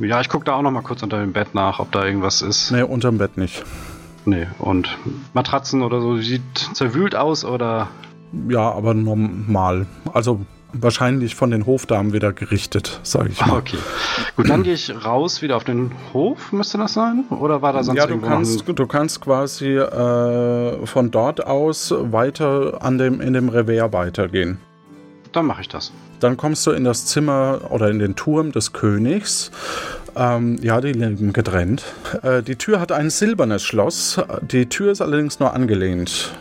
ich gucke da auch noch mal kurz unter dem Bett nach, ob da irgendwas ist. Nee, unterm Bett nicht. Nee, und Matratzen oder so, sieht zerwühlt aus, oder? Ja, aber normal. Also... wahrscheinlich von den Hofdamen wieder gerichtet, sage ich mal. Okay. Gut, dann gehe ich raus wieder auf den Hof, müsste das sein? Oder war da sonst irgendwo? Du kannst quasi von dort aus weiter in dem Revers weitergehen. Dann mache ich das. Dann kommst du in das Zimmer oder in den Turm des Königs. Die leben getrennt. Die Tür hat ein silbernes Schloss. Die Tür ist allerdings nur angelehnt.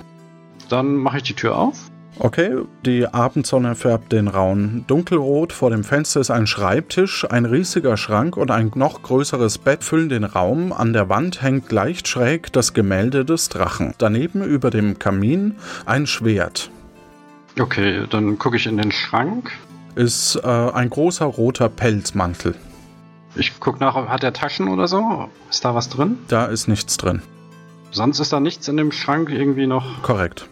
Dann mache ich die Tür auf. Okay, die Abendsonne färbt den Raum dunkelrot. Vor dem Fenster ist ein Schreibtisch, ein riesiger Schrank und ein noch größeres Bett füllen den Raum. An der Wand hängt leicht schräg das Gemälde des Drachen. Daneben über dem Kamin ein Schwert. Okay, dann gucke ich in den Schrank. Ist ein großer roter Pelzmantel. Ich gucke nach, hat der Taschen oder so? Ist da was drin? Da ist nichts drin. Sonst ist da nichts in dem Schrank irgendwie noch? Korrekt.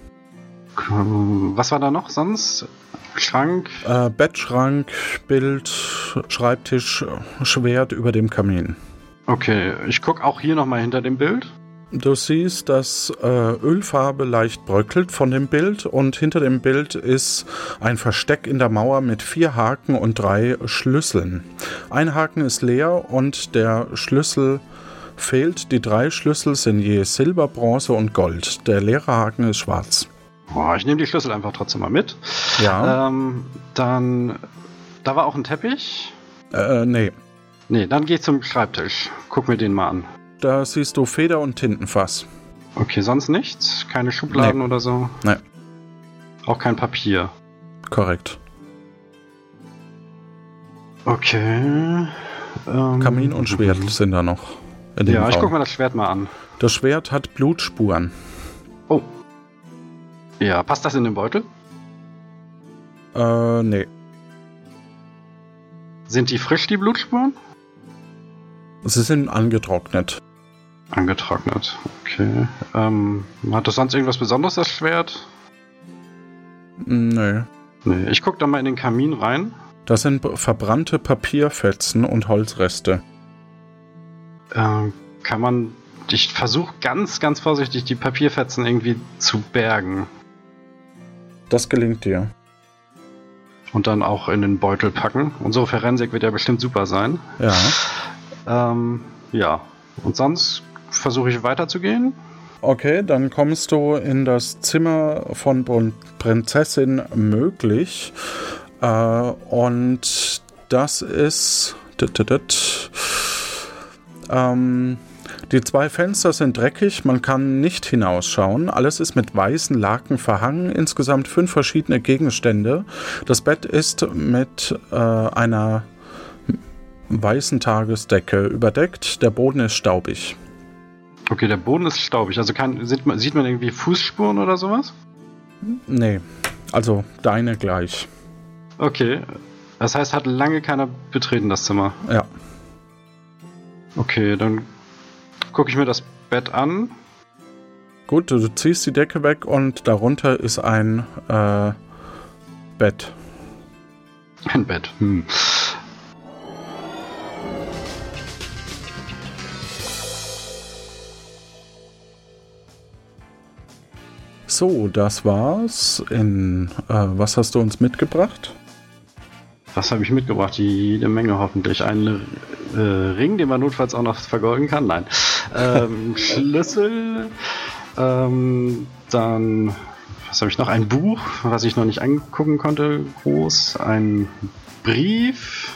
Was war da noch sonst? Schrank? Bettschrank, Bild, Schreibtisch, Schwert über dem Kamin. Okay, ich gucke auch hier nochmal hinter dem Bild. Du siehst, dass Ölfarbe leicht bröckelt von dem Bild, und hinter dem Bild ist ein Versteck in der Mauer mit 4 Haken und 3 Schlüsseln. Ein Haken ist leer und der Schlüssel fehlt. Die 3 Schlüssel sind je Silber, Bronze und Gold. Der leere Haken ist schwarz. Ich nehme die Schlüssel einfach trotzdem mal mit. Ja. Dann, da war auch ein Teppich? Nee. Nee, dann gehe ich zum Schreibtisch. Guck mir den mal an. Da siehst du Feder und Tintenfass. Okay, sonst nichts? Keine Schubladen oder so? Nee. Auch kein Papier? Korrekt. Okay. Kamin und Schwert sind da noch. Ich guck mir das Schwert mal an. Das Schwert hat Blutspuren. Oh. Ja, passt das in den Beutel? Nee. Sind die frisch, die Blutspuren? Sie sind angetrocknet. Angetrocknet, okay. Hat das sonst irgendwas Besonderes, das Schwert? Nö. Nee, ich guck da mal in den Kamin rein. Das sind verbrannte Papierfetzen und Holzreste. Kann man... Ich versuche ganz, ganz vorsichtig, die Papierfetzen irgendwie zu bergen. Das gelingt dir. Und dann auch in den Beutel packen. Unsere Forensik wird ja bestimmt super sein. Ja. Ja. Und sonst versuche ich weiterzugehen. Okay, dann kommst du in das Zimmer von Prinzessin Möglich. Und das ist... Die zwei Fenster sind dreckig, man kann nicht hinausschauen. Alles ist mit weißen Laken verhangen, insgesamt 5 verschiedene Gegenstände. Das Bett ist mit einer weißen Tagesdecke überdeckt. Der Boden ist staubig. Okay, der Boden ist staubig. Also sieht man irgendwie Fußspuren oder sowas? Nee, also deine gleich. Okay, das heißt, hat lange keiner betreten das Zimmer? Ja. Okay, dann gucke ich mir das Bett an. Gut, du ziehst die Decke weg und darunter ist ein Bett. Ein Bett, So, das war's. Was hast du uns mitgebracht? Was habe ich mitgebracht? Jede Menge hoffentlich. Ein Ring, den man notfalls auch noch vergolden kann? Nein. Schlüssel. Dann, was habe ich noch? Ein Buch, was ich noch nicht angucken konnte. Groß. Ein Brief.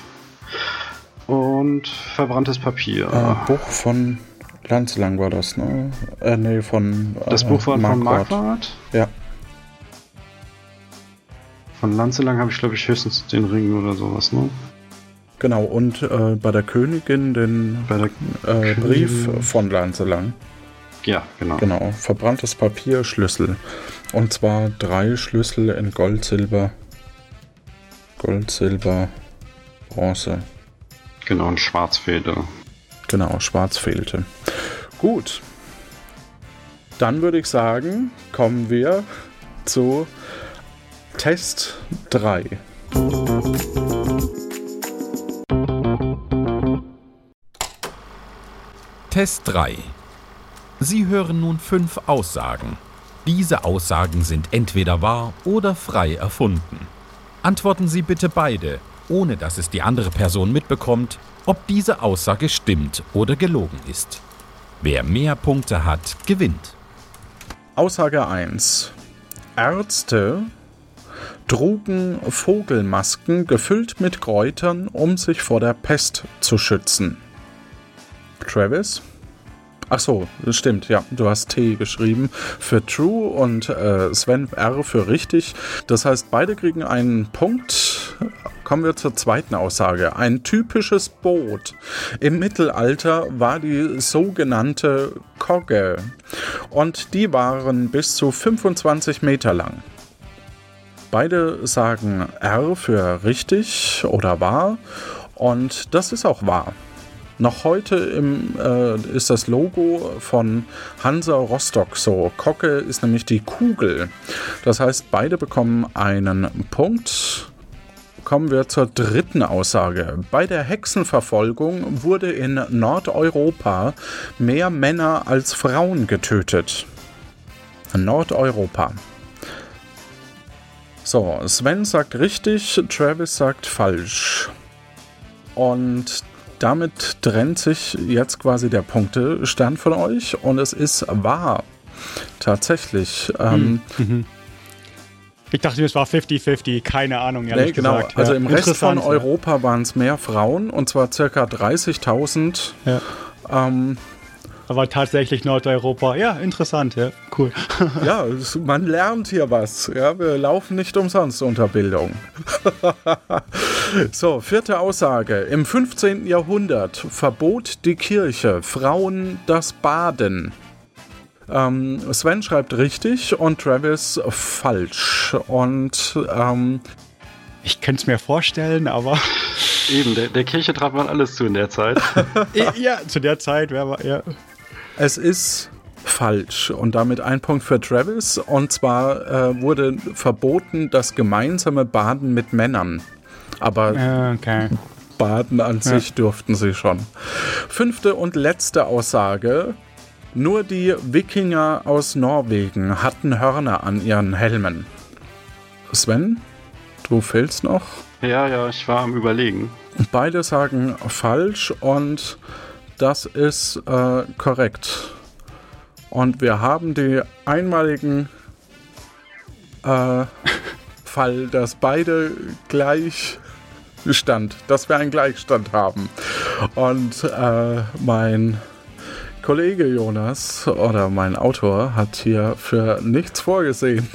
Und verbranntes Papier. Buch von Lanzelang war das, ne? Nee, von Das Buch war von Marquardt? Ja. Von Lanzelang habe ich, glaube ich, höchstens den Ring oder sowas, ne? Genau, und bei der Königin Brief von Lanzelang. Ja, genau. Genau, verbranntes Papier, Schlüssel. Und zwar 3 Schlüssel in Gold, Silber, Bronze. Genau, und Schwarz fehlte. Genau, Schwarz fehlte. Gut. Dann würde ich sagen, kommen wir zu... Test 3. Test 3. Sie hören nun 5 Aussagen. Diese Aussagen sind entweder wahr oder frei erfunden. Antworten Sie bitte beide, ohne dass es die andere Person mitbekommt, ob diese Aussage stimmt oder gelogen ist. Wer mehr Punkte hat, gewinnt. Aussage 1. Ärzte trugen Vogelmasken gefüllt mit Kräutern, um sich vor der Pest zu schützen. Travis? Ach so, stimmt, ja, du hast T geschrieben für True und Sven R für richtig. Das heißt, beide kriegen einen Punkt. Kommen wir zur zweiten Aussage. Ein typisches Boot. Im Mittelalter war die sogenannte Kogge und die waren bis zu 25 Meter lang. Beide sagen R für richtig oder wahr und das ist auch wahr. Noch heute ist das Logo von Hansa Rostock so. Kogge ist nämlich die Kugel. Das heißt, beide bekommen einen Punkt. Kommen wir zur dritten Aussage. Bei der Hexenverfolgung wurde in Nordeuropa mehr Männer als Frauen getötet. Nordeuropa. So, Sven sagt richtig, Travis sagt falsch. Und damit trennt sich jetzt quasi der Punktestand von euch und es ist wahr. Tatsächlich. Ich dachte, es war 50-50, keine Ahnung, ehrlich gesagt. Also im Rest von Europa waren es mehr Frauen und zwar ca. 30.000. Ja. Aber tatsächlich Nordeuropa. Ja, interessant, ja, cool. Ja, man lernt hier was. Ja, wir laufen nicht umsonst unter Bildung. So, vierte Aussage. Im 15. Jahrhundert verbot die Kirche Frauen das Baden. Sven schreibt richtig und Travis falsch. Und ich könnte es mir vorstellen, aber... Eben, der Kirche trat man alles zu in der Zeit. Ja, zu der Zeit, wer war ja. Es ist falsch und damit ein Punkt für Travis. Und zwar wurde verboten das gemeinsame Baden mit Männern. Aber okay. Baden an sich durften sie schon. 5. und letzte Aussage. Nur die Wikinger aus Norwegen hatten Hörner an ihren Helmen. Sven, du fehlst noch? Ja, ich war am Überlegen. Beide sagen falsch und das ist korrekt. Und wir haben den einmaligen Fall, dass beide gleich stand, dass wir einen Gleichstand haben. Und mein Kollege Jonas oder mein Autor hat hier für nichts vorgesehen.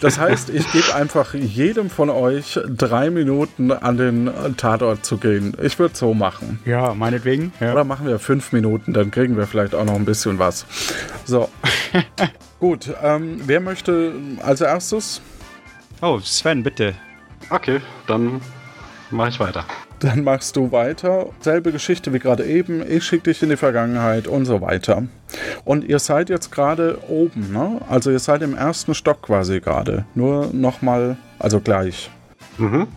Das heißt, ich gebe einfach jedem von euch 3 Minuten an den Tatort zu gehen. Ich würde es so machen. Ja, meinetwegen. Ja. Oder machen wir 5 Minuten, dann kriegen wir vielleicht auch noch ein bisschen was. So. Gut, wer möchte als erstes? Oh, Sven, bitte. Okay, dann mache ich weiter. Dann machst du weiter. Selbe Geschichte wie gerade eben. Ich schicke dich in die Vergangenheit und so weiter. Und ihr seid jetzt gerade oben, ne? Also ihr seid im ersten Stock quasi gerade. Nur nochmal, also gleich. Mhm.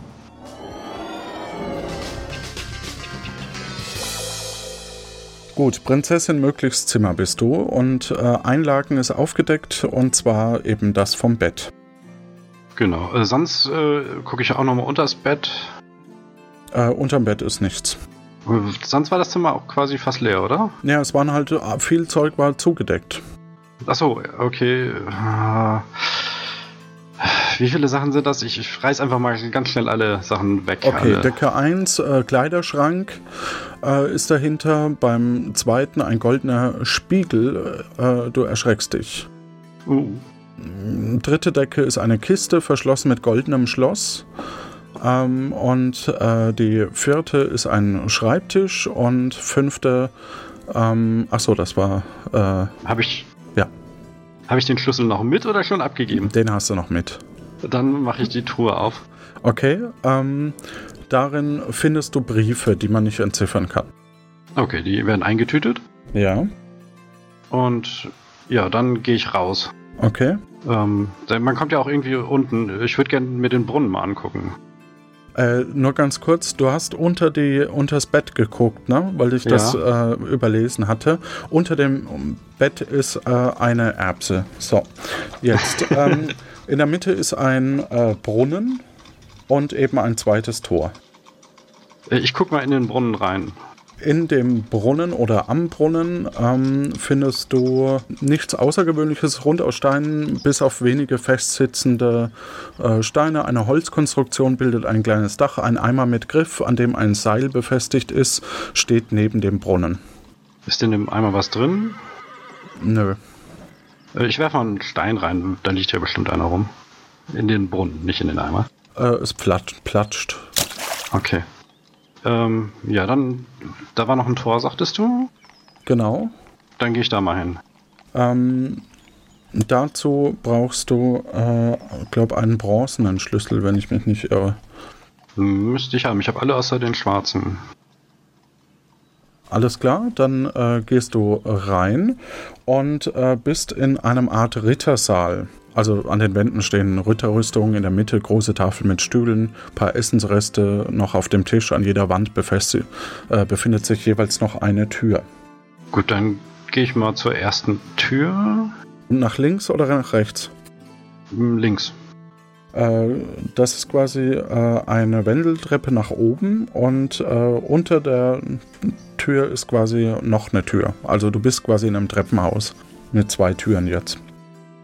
Gut, Prinzessin Möglichs Zimmer bist du. Und Einlaken ist aufgedeckt und zwar eben das vom Bett. Genau. Sonst gucke ich auch nochmal unters Bett. Unterm Bett ist nichts. Sonst war das Zimmer auch quasi fast leer, oder? Ja, es waren halt, viel Zeug war zugedeckt. Achso, okay. Wie viele Sachen sind das? Ich reiß einfach mal ganz schnell alle Sachen weg. Okay, alle. Decke 1, Kleiderschrank ist dahinter. Beim zweiten ein goldener Spiegel. Du erschreckst dich. Dritte Decke ist eine Kiste, verschlossen mit goldenem Schloss. Und die 4. ist ein Schreibtisch und 5. Achso, das war... Habe ich... Ja. Habe ich den Schlüssel noch mit oder schon abgegeben? Den hast du noch mit. Dann mache ich die Truhe auf. Okay, darin findest du Briefe, die man nicht entziffern kann. Okay, die werden eingetütet? Ja. Und ja, dann gehe ich raus. Okay. Man kommt ja auch irgendwie unten. Ich würde gerne mir den Brunnen mal angucken. Nur ganz kurz, du hast unters Bett geguckt, ne? Weil ich das überlesen hatte. Unter dem Bett ist eine Erbse. So, jetzt. In der Mitte ist ein Brunnen und eben ein zweites Tor. Ich guck mal in den Brunnen rein. In dem Brunnen oder am Brunnen findest du nichts Außergewöhnliches rund aus Steinen, bis auf wenige festsitzende Steine. Eine Holzkonstruktion bildet ein kleines Dach. Ein Eimer mit Griff, an dem ein Seil befestigt ist, steht neben dem Brunnen. Ist in dem Eimer was drin? Nö. Ich werfe mal einen Stein rein, da liegt ja bestimmt einer rum. In den Brunnen, nicht in den Eimer. Es platscht. Okay. Ja, dann, da war noch ein Tor, sagtest du? Genau. Dann gehe ich da mal hin. Dazu brauchst du, glaube einen bronzenen Schlüssel, wenn ich mich nicht irre. Müsste ich haben. Ich habe alle außer den schwarzen. Alles klar, dann gehst du rein und bist in einem Art Rittersaal. Also an den Wänden stehen Ritterrüstungen, in der Mitte große Tafel mit Stühlen, paar Essensreste noch auf dem Tisch. An jeder Wand befindet sich jeweils noch eine Tür. Gut, dann gehe ich mal zur ersten Tür. Nach links oder nach rechts? Links. Das ist quasi eine Wendeltreppe nach oben und unter der Tür ist quasi noch eine Tür. Also du bist quasi in einem Treppenhaus mit 2 Türen jetzt.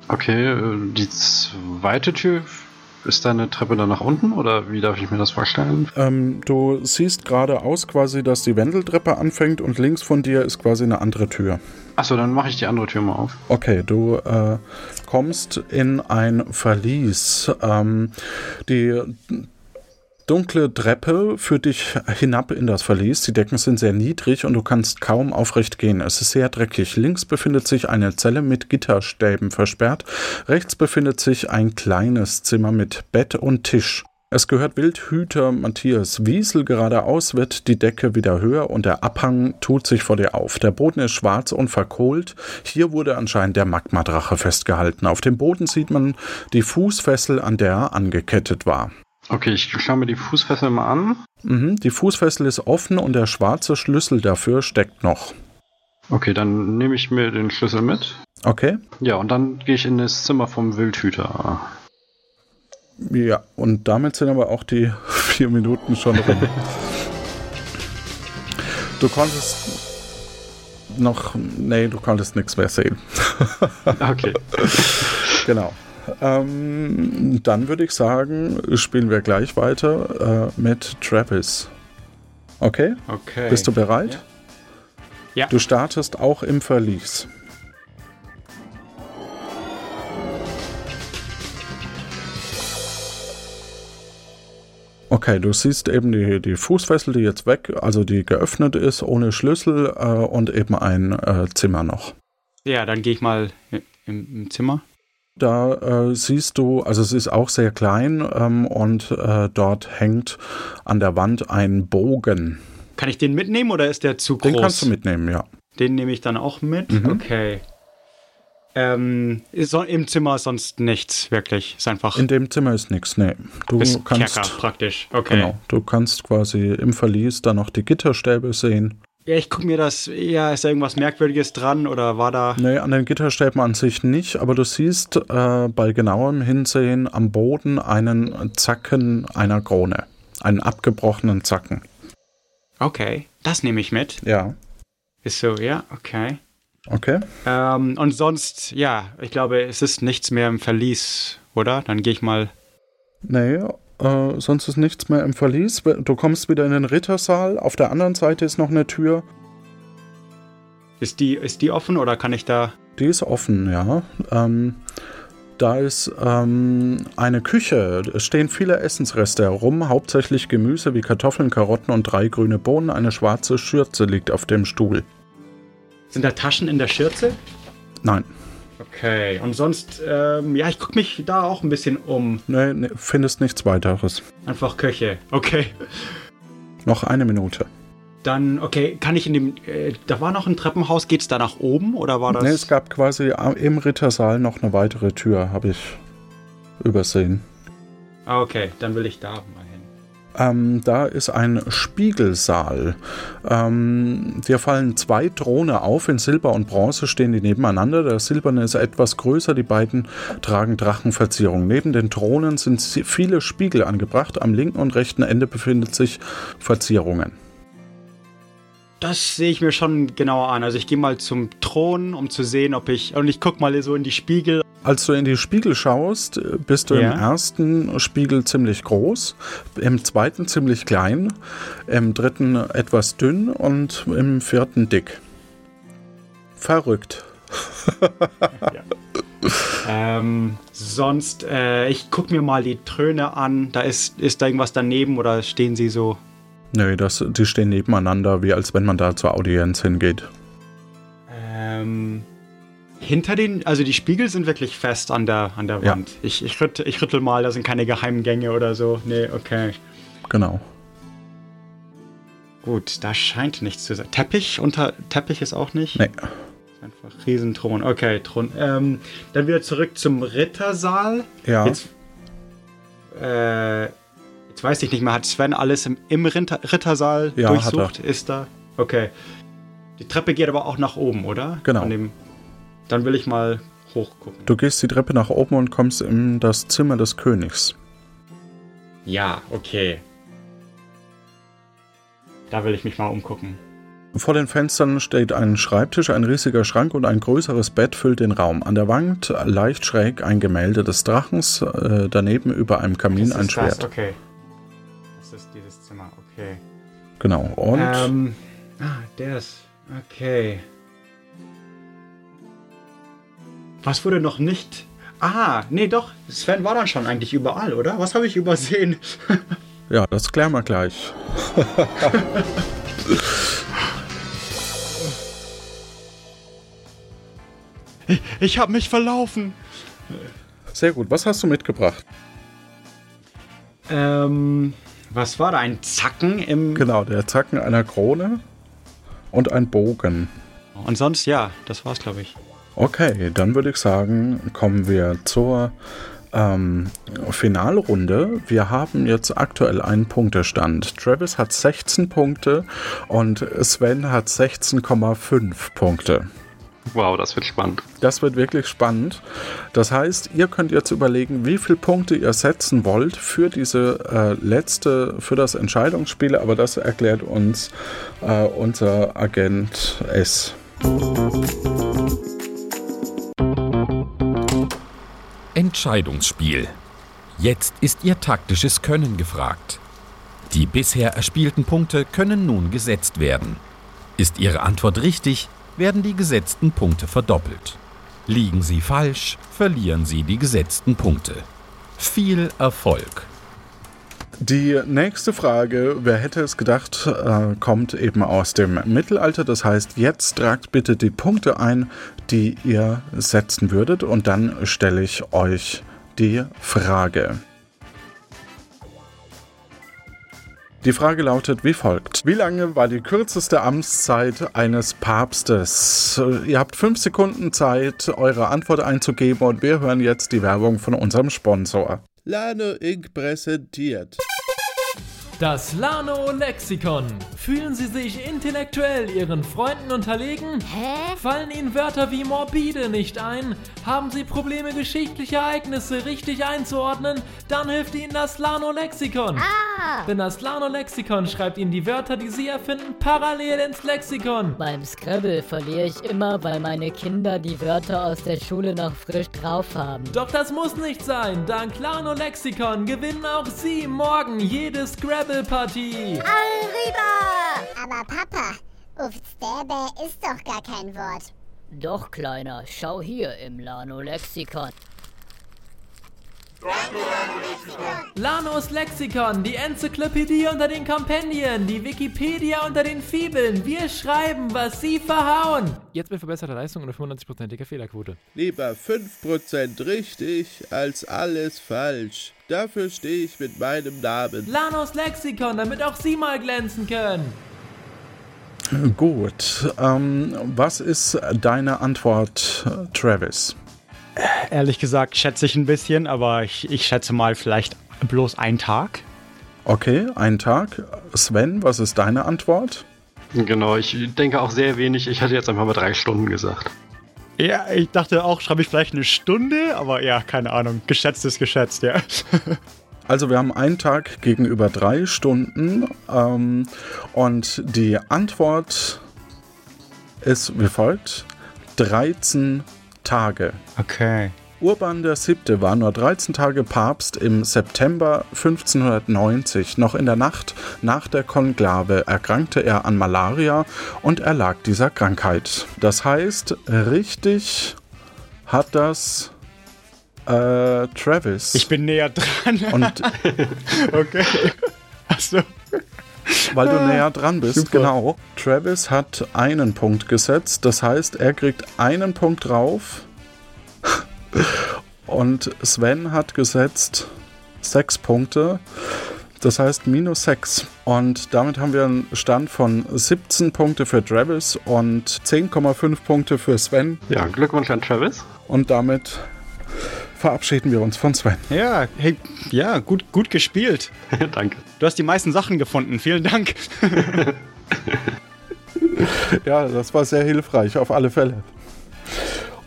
Okay, die zweite Tür, ist da eine Treppe dann nach unten oder wie darf ich mir das vorstellen? Du siehst geradeaus quasi, dass die Wendeltreppe anfängt und links von dir ist quasi eine andere Tür. Achso, dann mache ich die andere Tür mal auf. Okay, du kommst in ein Verlies. Die dunkle Treppe führt dich hinab in das Verlies. Die Decken sind sehr niedrig und du kannst kaum aufrecht gehen. Es ist sehr dreckig. Links befindet sich eine Zelle mit Gitterstäben versperrt. Rechts befindet sich ein kleines Zimmer mit Bett und Tisch. Es gehört Wildhüter Matthias Wiesel geradeaus, wird die Decke wieder höher und der Abhang tut sich vor dir auf. Der Boden ist schwarz und verkohlt. Hier wurde anscheinend der Magmadrache festgehalten. Auf dem Boden sieht man die Fußfessel, an der er angekettet war. Okay, ich schaue mir die Fußfessel mal an. Die Fußfessel ist offen und der schwarze Schlüssel dafür steckt noch. Okay, dann nehme ich mir den Schlüssel mit. Okay. Ja, und dann gehe ich in das Zimmer vom Wildhüter. Ja, und damit sind aber auch die 4 Minuten schon rum. Du konntest nichts mehr sehen. Okay. Genau. Dann würde ich sagen, spielen wir gleich weiter mit Travis. Okay? Bist du bereit? Ja. Du startest auch im Verlies. Okay, du siehst eben die Fußfessel, die jetzt weg, also die geöffnet ist, ohne Schlüssel und eben ein Zimmer noch. Ja, dann gehe ich mal im Zimmer. Da siehst du, also es ist auch sehr klein und dort hängt an der Wand ein Bogen. Kann ich den mitnehmen oder ist der zu groß? Den kannst du mitnehmen, ja. Den nehme ich dann auch mit? Mhm. Okay. Im Zimmer ist sonst nichts, wirklich. Ist einfach. In dem Zimmer ist nichts, nee. Du bist kannst Kerker, praktisch. Okay. Genau. Du kannst quasi im Verlies dann noch die Gitterstäbe sehen. Ja, ich gucke mir das. Ja, ist da irgendwas Merkwürdiges dran oder war da. Nee, an den Gitterstäben an sich nicht, aber du siehst bei genauem Hinsehen am Boden einen Zacken einer Krone. Einen abgebrochenen Zacken. Okay, das nehme ich mit. Ja. Ist so, ja, okay. Okay. Und sonst, ja, ich glaube, es ist nichts mehr im Verlies, oder? Dann gehe ich mal... Nee, sonst ist nichts mehr im Verlies. Du kommst wieder in den Rittersaal. Auf der anderen Seite ist noch eine Tür. Ist die offen oder kann ich da... Die ist offen, ja. Da ist eine Küche. Es stehen viele Essensreste herum, hauptsächlich Gemüse wie Kartoffeln, Karotten und 3 grüne Bohnen. Eine schwarze Schürze liegt auf dem Stuhl. Sind da Taschen in der Schürze? Nein. Okay, und sonst, ich gucke mich da auch ein bisschen um. Nee, findest nichts weiteres. Einfach Köche, okay. Noch 1 Minute. Dann, okay, kann ich in dem, da war noch ein Treppenhaus, geht's da nach oben oder war das? Nee, es gab quasi im Rittersaal noch eine weitere Tür, habe ich übersehen. Okay, dann will ich da mal. Da ist ein Spiegelsaal. Dir fallen 2 Throne auf. In Silber und Bronze stehen die nebeneinander. Der silberne ist etwas größer. Die beiden tragen Drachenverzierungen. Neben den Thronen sind viele Spiegel angebracht. Am linken und rechten Ende befinden sich Verzierungen. Das sehe ich mir schon genauer an. Also ich gehe mal zum Thron, um zu sehen, ob ich... Und ich gucke mal so in die Spiegel. Als du in die Spiegel schaust, bist du im ersten Spiegel ziemlich groß, im zweiten ziemlich klein, im dritten etwas dünn und im vierten dick. Verrückt. Ja. Sonst, ich gucke mir mal die Throne an. Da ist da irgendwas daneben oder stehen sie so? Nö, die stehen nebeneinander, wie als wenn man da zur Audienz hingeht. Hinter den, also die Spiegel sind wirklich fest an der Wand. Ja. Ich rüttel mal, da sind keine geheimen Gänge oder so. Nee, okay. Genau. Gut, da scheint nichts zu sein. Teppich ist auch nicht? Nee. Einfach Riesenthron. Okay, Thron. Dann wieder zurück zum Rittersaal. Ja. Jetzt weiß ich nicht mehr, hat Sven alles im Rittersaal durchsucht? Ist da? Okay. Die Treppe geht aber auch nach oben, oder? Genau. Dann will ich mal hochgucken. Du gehst die Treppe nach oben und kommst in das Zimmer des Königs. Ja, okay. Da will ich mich mal umgucken. Vor den Fenstern steht ein Schreibtisch, ein riesiger Schrank und ein größeres Bett füllt den Raum. An der Wand leicht schräg ein Gemälde des Drachens, daneben über einem Kamin ein Schwert. Das, okay. Das ist dieses Zimmer, okay. Genau, und... okay... Was wurde noch nicht... Ah, nee, doch. Sven war dann schon eigentlich überall, oder? Was habe ich übersehen? Ja, das klären wir gleich. Ich habe mich verlaufen. Sehr gut. Was hast du mitgebracht? Was war da? Ein Zacken im... Genau, der Zacken einer Krone und ein Bogen. Und sonst, ja, das war's, glaube ich. Okay, dann würde ich sagen, kommen wir zur Finalrunde. Wir haben jetzt aktuell einen Punktestand. Travis hat 16 Punkte und Sven hat 16,5 Punkte. Wow, das wird spannend. Das wird wirklich spannend. Das heißt, ihr könnt jetzt überlegen, wie viele Punkte ihr setzen wollt für diese für das Entscheidungsspiel. Aber das erklärt uns unser Agent S. Entscheidungsspiel. Jetzt ist ihr taktisches Können gefragt. Die bisher erspielten Punkte können nun gesetzt werden. Ist Ihre Antwort richtig, werden die gesetzten Punkte verdoppelt. Liegen Sie falsch, verlieren Sie die gesetzten Punkte. Viel Erfolg! Die nächste Frage, wer hätte es gedacht, kommt eben aus dem Mittelalter. Das heißt, jetzt tragt bitte die Punkte ein, die ihr setzen würdet. Und dann stelle ich euch die Frage. Die Frage lautet wie folgt. Wie lange war die kürzeste Amtszeit eines Papstes? Ihr habt 5 Sekunden Zeit, eure Antwort einzugeben und wir hören jetzt die Werbung von unserem Sponsor. Lano Inc. präsentiert das Lano-Lexikon. Fühlen Sie sich intellektuell Ihren Freunden unterlegen? Hä? Fallen Ihnen Wörter wie morbide nicht ein? Haben Sie Probleme, geschichtliche Ereignisse richtig einzuordnen? Dann hilft Ihnen das Lano-Lexikon. Ah. Denn das Lano-Lexikon schreibt Ihnen die Wörter, die Sie erfinden, parallel ins Lexikon. Beim Scrabble verliere ich immer, weil meine Kinder die Wörter aus der Schule noch frisch drauf haben. Doch das muss nicht sein. Dank Lano-Lexikon gewinnen auch Sie morgen jede Scrabble-Partie. Arriba! Aber Papa, Ufstäbe ist doch gar kein Wort. Doch, Kleiner, schau hier im Lano-Lexikon. Lanos Lexikon, die Enzyklopädie unter den Kompendien, die Wikipedia unter den Fibeln. Wir schreiben, was Sie verhauen. Jetzt mit verbesserter Leistung und einer 95%iger Fehlerquote. Lieber 5% richtig als alles falsch. Dafür stehe ich mit meinem Namen. Lanos Lexikon, damit auch Sie mal glänzen können. Gut, was ist deine Antwort, Travis? Ehrlich gesagt schätze ich ein bisschen, aber ich schätze mal vielleicht bloß einen Tag. Okay, einen Tag. Sven, was ist deine Antwort? Genau, ich denke auch sehr wenig. Ich hatte jetzt einfach mal 3 Stunden gesagt. Ja, ich dachte auch, schreibe ich vielleicht 1 Stunde, aber ja, keine Ahnung. Geschätzt ist geschätzt, ja. Also wir haben einen Tag gegenüber 3 Stunden und die Antwort ist wie folgt: 13 Tage. Okay. Urban VII. War nur 13 Tage Papst im September 1590. Noch in der Nacht nach der Konklave erkrankte er an Malaria und erlag dieser Krankheit. Das heißt, richtig hat das Travis. Ich bin näher dran. Und okay. Achso. Weil du näher dran bist, super. Genau. Travis hat 1 Punkt gesetzt, das heißt, er kriegt 1 Punkt drauf. Und Sven hat gesetzt 6 Punkte, das heißt -6. Und damit haben wir einen Stand von 17 Punkte für Travis und 10,5 Punkte für Sven. Ja, Glückwunsch an Travis. Und damit verabschieden wir uns von Sven. Ja, hey, ja, gut gespielt. Danke. Du hast die meisten Sachen gefunden. Vielen Dank. Ja, das war sehr hilfreich, auf alle Fälle.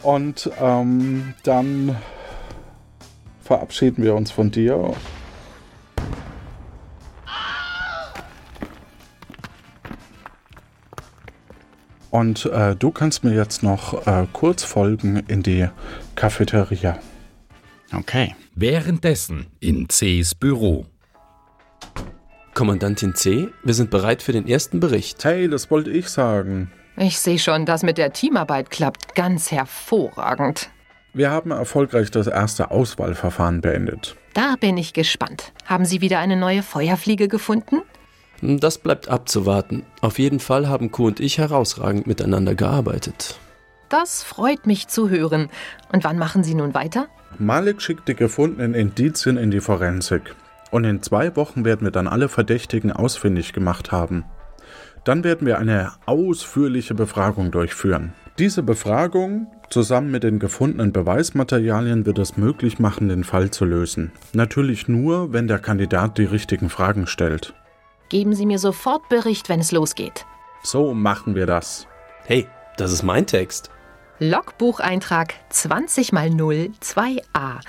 Und dann verabschieden wir uns von dir. Und du kannst mir jetzt noch kurz folgen in die Cafeteria. Okay. Währenddessen in Cs Büro. Kommandantin C, wir sind bereit für den ersten Bericht. Hey, das wollte ich sagen. Ich sehe schon, das mit der Teamarbeit klappt ganz hervorragend. Wir haben erfolgreich das erste Auswahlverfahren beendet. Da bin ich gespannt. Haben Sie wieder eine neue Feuerfliege gefunden? Das bleibt abzuwarten. Auf jeden Fall haben Q und ich herausragend miteinander gearbeitet. Das freut mich zu hören. Und wann machen Sie nun weiter? Malik schickt die gefundenen Indizien in die Forensik. Und in 2 Wochen werden wir dann alle Verdächtigen ausfindig gemacht haben. Dann werden wir eine ausführliche Befragung durchführen. Diese Befragung zusammen mit den gefundenen Beweismaterialien wird es möglich machen, den Fall zu lösen. Natürlich nur, wenn der Kandidat die richtigen Fragen stellt. Geben Sie mir sofort Bericht, wenn es losgeht. So machen wir das. Hey, das ist mein Text. Logbucheintrag 20x02a.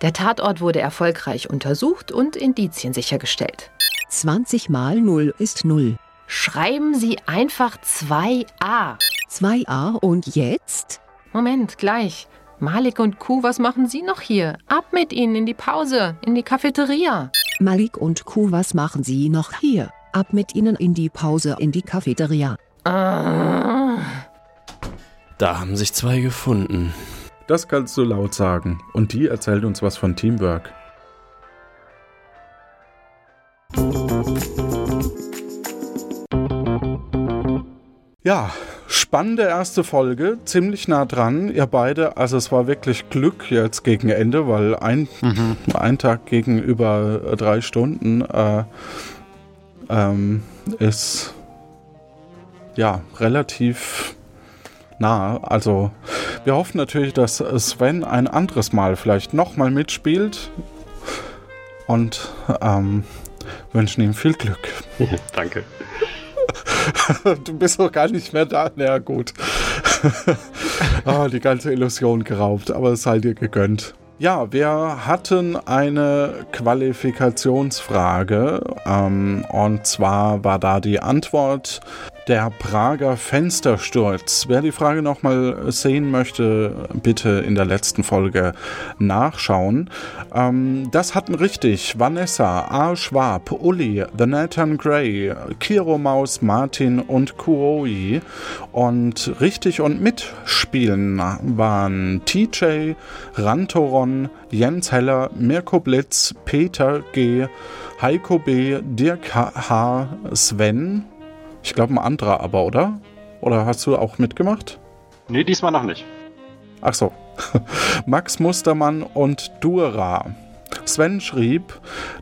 Der Tatort wurde erfolgreich untersucht und Indizien sichergestellt. 20 mal 0 ist 0. Schreiben Sie einfach 2a. 2a und jetzt? Moment, gleich. Malik und Q, was machen Sie noch hier? Ab mit Ihnen in die Pause, in die Cafeteria. Malik und Q, was machen Sie noch hier? Ab mit Ihnen in die Pause, in die Cafeteria. Da haben sich 2 gefunden. Das kannst du laut sagen. Und die erzählt uns was von Teamwork. Ja, spannende erste Folge, ziemlich nah dran, ihr beide, also es war wirklich Glück jetzt gegen Ende, weil ein Tag gegenüber 3 Stunden ist ja relativ nah, also wir hoffen natürlich, dass Sven ein anderes Mal vielleicht nochmal mitspielt und wünschen ihm viel Glück. Danke. Du bist doch gar nicht mehr da. Na ja, gut. Die ganze Illusion geraubt, aber es sei dir gegönnt. Ja, wir hatten eine Qualifikationsfrage und zwar war da die Antwort der Prager Fenstersturz. Wer die Frage nochmal sehen möchte, bitte in der letzten Folge nachschauen. Das hatten richtig Vanessa A. Schwab, Uli, The Nathan Gray, Kiro Maus, Martin und Kuroi. Und richtig und mitspielen waren TJ, Rantoron, Jens Heller, Mirko Blitz, Peter G., Heiko B., Dirk H., Sven. Ich glaube, ein anderer aber, oder? Oder hast du auch mitgemacht? Nee, diesmal noch nicht. Ach so. Max Mustermann und Dura. Sven schrieb,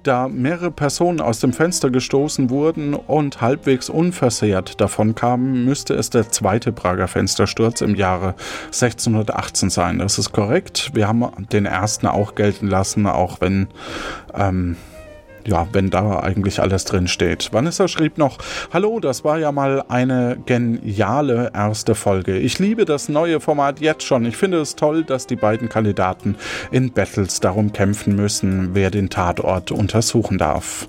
da mehrere Personen aus dem Fenster gestoßen wurden und halbwegs unversehrt davon kamen, müsste es der 2. Prager Fenstersturz im Jahre 1618 sein. Das ist korrekt. Wir haben den 1. auch gelten lassen, auch wenn... wenn da eigentlich alles drin steht. Vanessa schrieb noch, hallo, das war ja mal eine geniale erste Folge. Ich liebe das neue Format jetzt schon. Ich finde es toll, dass die beiden Kandidaten in Battles darum kämpfen müssen, wer den Tatort untersuchen darf.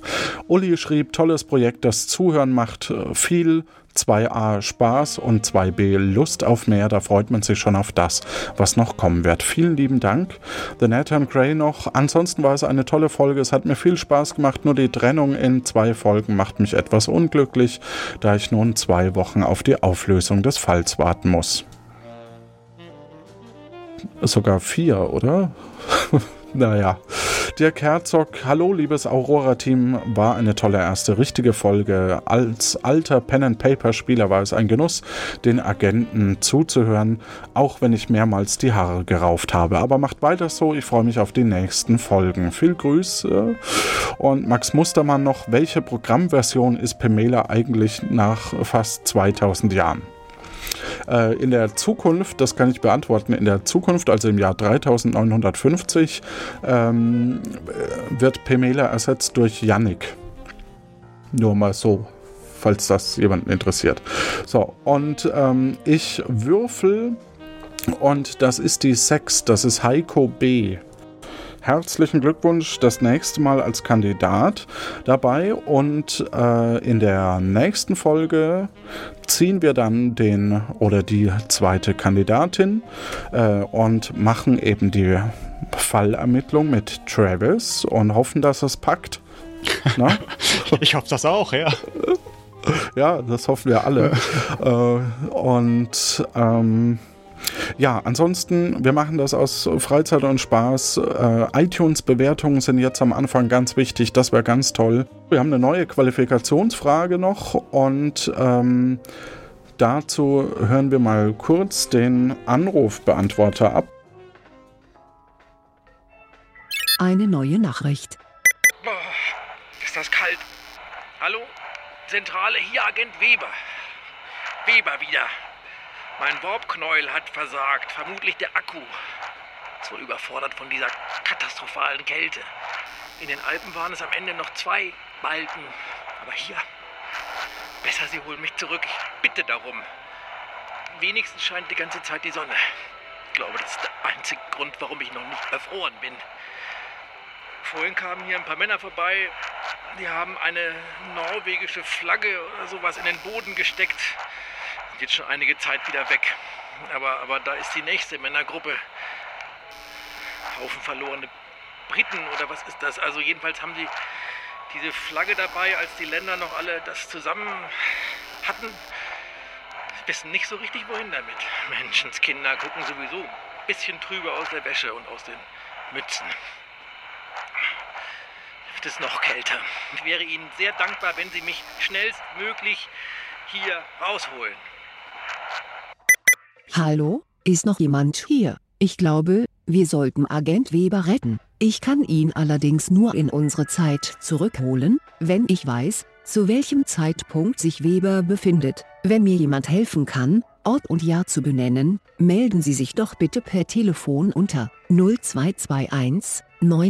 Uli schrieb, tolles Projekt, das Zuhören macht viel 2a Spaß und 2b Lust auf mehr, da freut man sich schon auf das, was noch kommen wird. Vielen lieben Dank. The Nathan Gray noch. Ansonsten war es eine tolle Folge, es hat mir viel Spaß gemacht, nur die Trennung in 2 Folgen macht mich etwas unglücklich, da ich nun 2 Wochen auf die Auflösung des Falls warten muss. Sogar 4, oder? Naja. Dirk Herzog, hallo liebes Aurora-Team, war eine tolle erste richtige Folge. Als alter Pen-and-Paper-Spieler war es ein Genuss, den Agenten zuzuhören, auch wenn ich mehrmals die Haare gerauft habe. Aber macht weiter so, ich freue mich auf die nächsten Folgen. Viel Grüße. Und Max Mustermann noch, welche Programmversion ist Pamela eigentlich nach fast 2000 Jahren? In der Zukunft, das kann ich beantworten, in der Zukunft, also im Jahr 3950, wird Pamela ersetzt durch Yannick. Nur mal so, falls das jemanden interessiert. So, und ich würfel und das ist die 6, das ist Heiko B. Herzlichen Glückwunsch das nächste Mal als Kandidat dabei und in der nächsten Folge ziehen wir dann den oder die 2. Kandidatin und machen eben die Fallermittlung mit Travis und hoffen, dass es packt. Na? Ich hoffe das auch, ja. Ja, das hoffen wir alle. Ja, ansonsten, wir machen das aus Freizeit und Spaß. iTunes-Bewertungen sind jetzt am Anfang ganz wichtig, das wäre ganz toll. Wir haben eine neue Qualifikationsfrage noch und dazu hören wir mal kurz den Anrufbeantworter ab. Eine neue Nachricht. ist das kalt. Hallo? Zentrale, hier Agent Weber. Weber wieder. Mein Warpknäuel hat versagt. Vermutlich der Akku. Ist wohl überfordert von dieser katastrophalen Kälte. In den Alpen waren es am Ende noch 2 Balken. Aber hier... Besser, Sie holen mich zurück. Ich bitte darum. Wenigstens scheint die ganze Zeit die Sonne. Ich glaube, das ist der einzige Grund, warum ich noch nicht erfroren bin. Vorhin kamen hier ein paar Männer vorbei. Die haben eine norwegische Flagge oder sowas in den Boden gesteckt. Sind jetzt schon einige Zeit wieder weg. Aber da ist die nächste Männergruppe. Haufen verlorene Briten oder was ist das? Also jedenfalls haben sie diese Flagge dabei, als die Länder noch alle das zusammen hatten. Wissen nicht so richtig, wohin damit. Menschenskinder gucken sowieso ein bisschen trübe aus der Wäsche und aus den Mützen. Wird es noch kälter. Ich wäre Ihnen sehr dankbar, wenn Sie mich schnellstmöglich hier rausholen. Hallo, ist noch jemand hier? Ich glaube, wir sollten Agent Weber retten. Ich kann ihn allerdings nur in unsere Zeit zurückholen, wenn ich weiß, zu welchem Zeitpunkt sich Weber befindet. Wenn mir jemand helfen kann, Ort und Jahr zu benennen, melden Sie sich doch bitte per Telefon unter 0221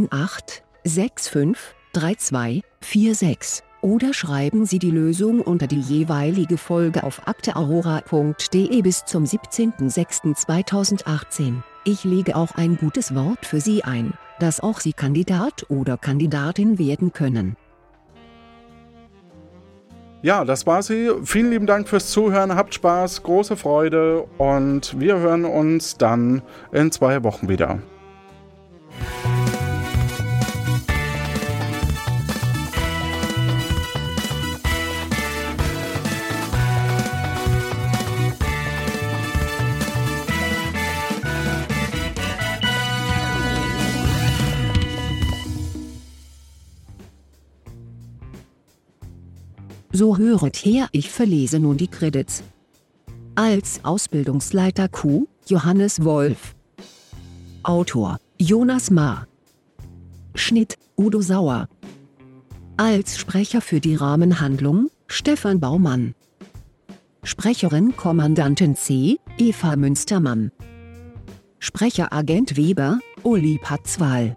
98 65 32 46 oder schreiben Sie die Lösung unter die jeweilige Folge auf akteaurora.de bis zum 17.06.2018. Ich lege auch ein gutes Wort für Sie ein, dass auch Sie Kandidat oder Kandidatin werden können. Ja, das war sie. Vielen lieben Dank fürs Zuhören. Habt Spaß, große Freude und wir hören uns dann in 2 Wochen wieder. So höret her, ich verlese nun die Credits. Als Ausbildungsleiter Q, Johannes Wolf. Autor, Jonas Mahr. Schnitt, Udo Sauer. Als Sprecher für die Rahmenhandlung, Stefan Baumann. Sprecherin Kommandantin C, Eva Münstermann. Sprecher Agent Weber, Uli Patzwal.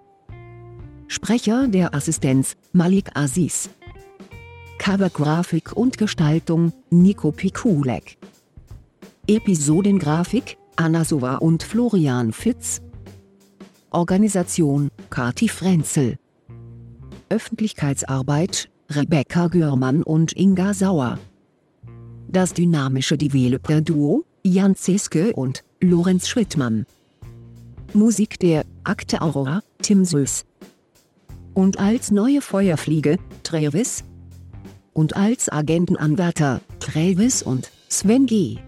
Sprecher der Assistenz, Malik Aziz. Covergrafik und Gestaltung, Nico Pikulek. Episodengrafik, Anna Sova und Florian Fitz. Organisation, Kati Frenzel. Öffentlichkeitsarbeit, Rebecca Görmann und Inga Sauer. Das dynamische Developer-Duo, Jan Zeske und Lorenz Schrittmann. Musik der Akte Aurora, Tim Süß. Und als neue Feuerfliege, Travis. Und als Agentenanwärter, Travis und Sven G.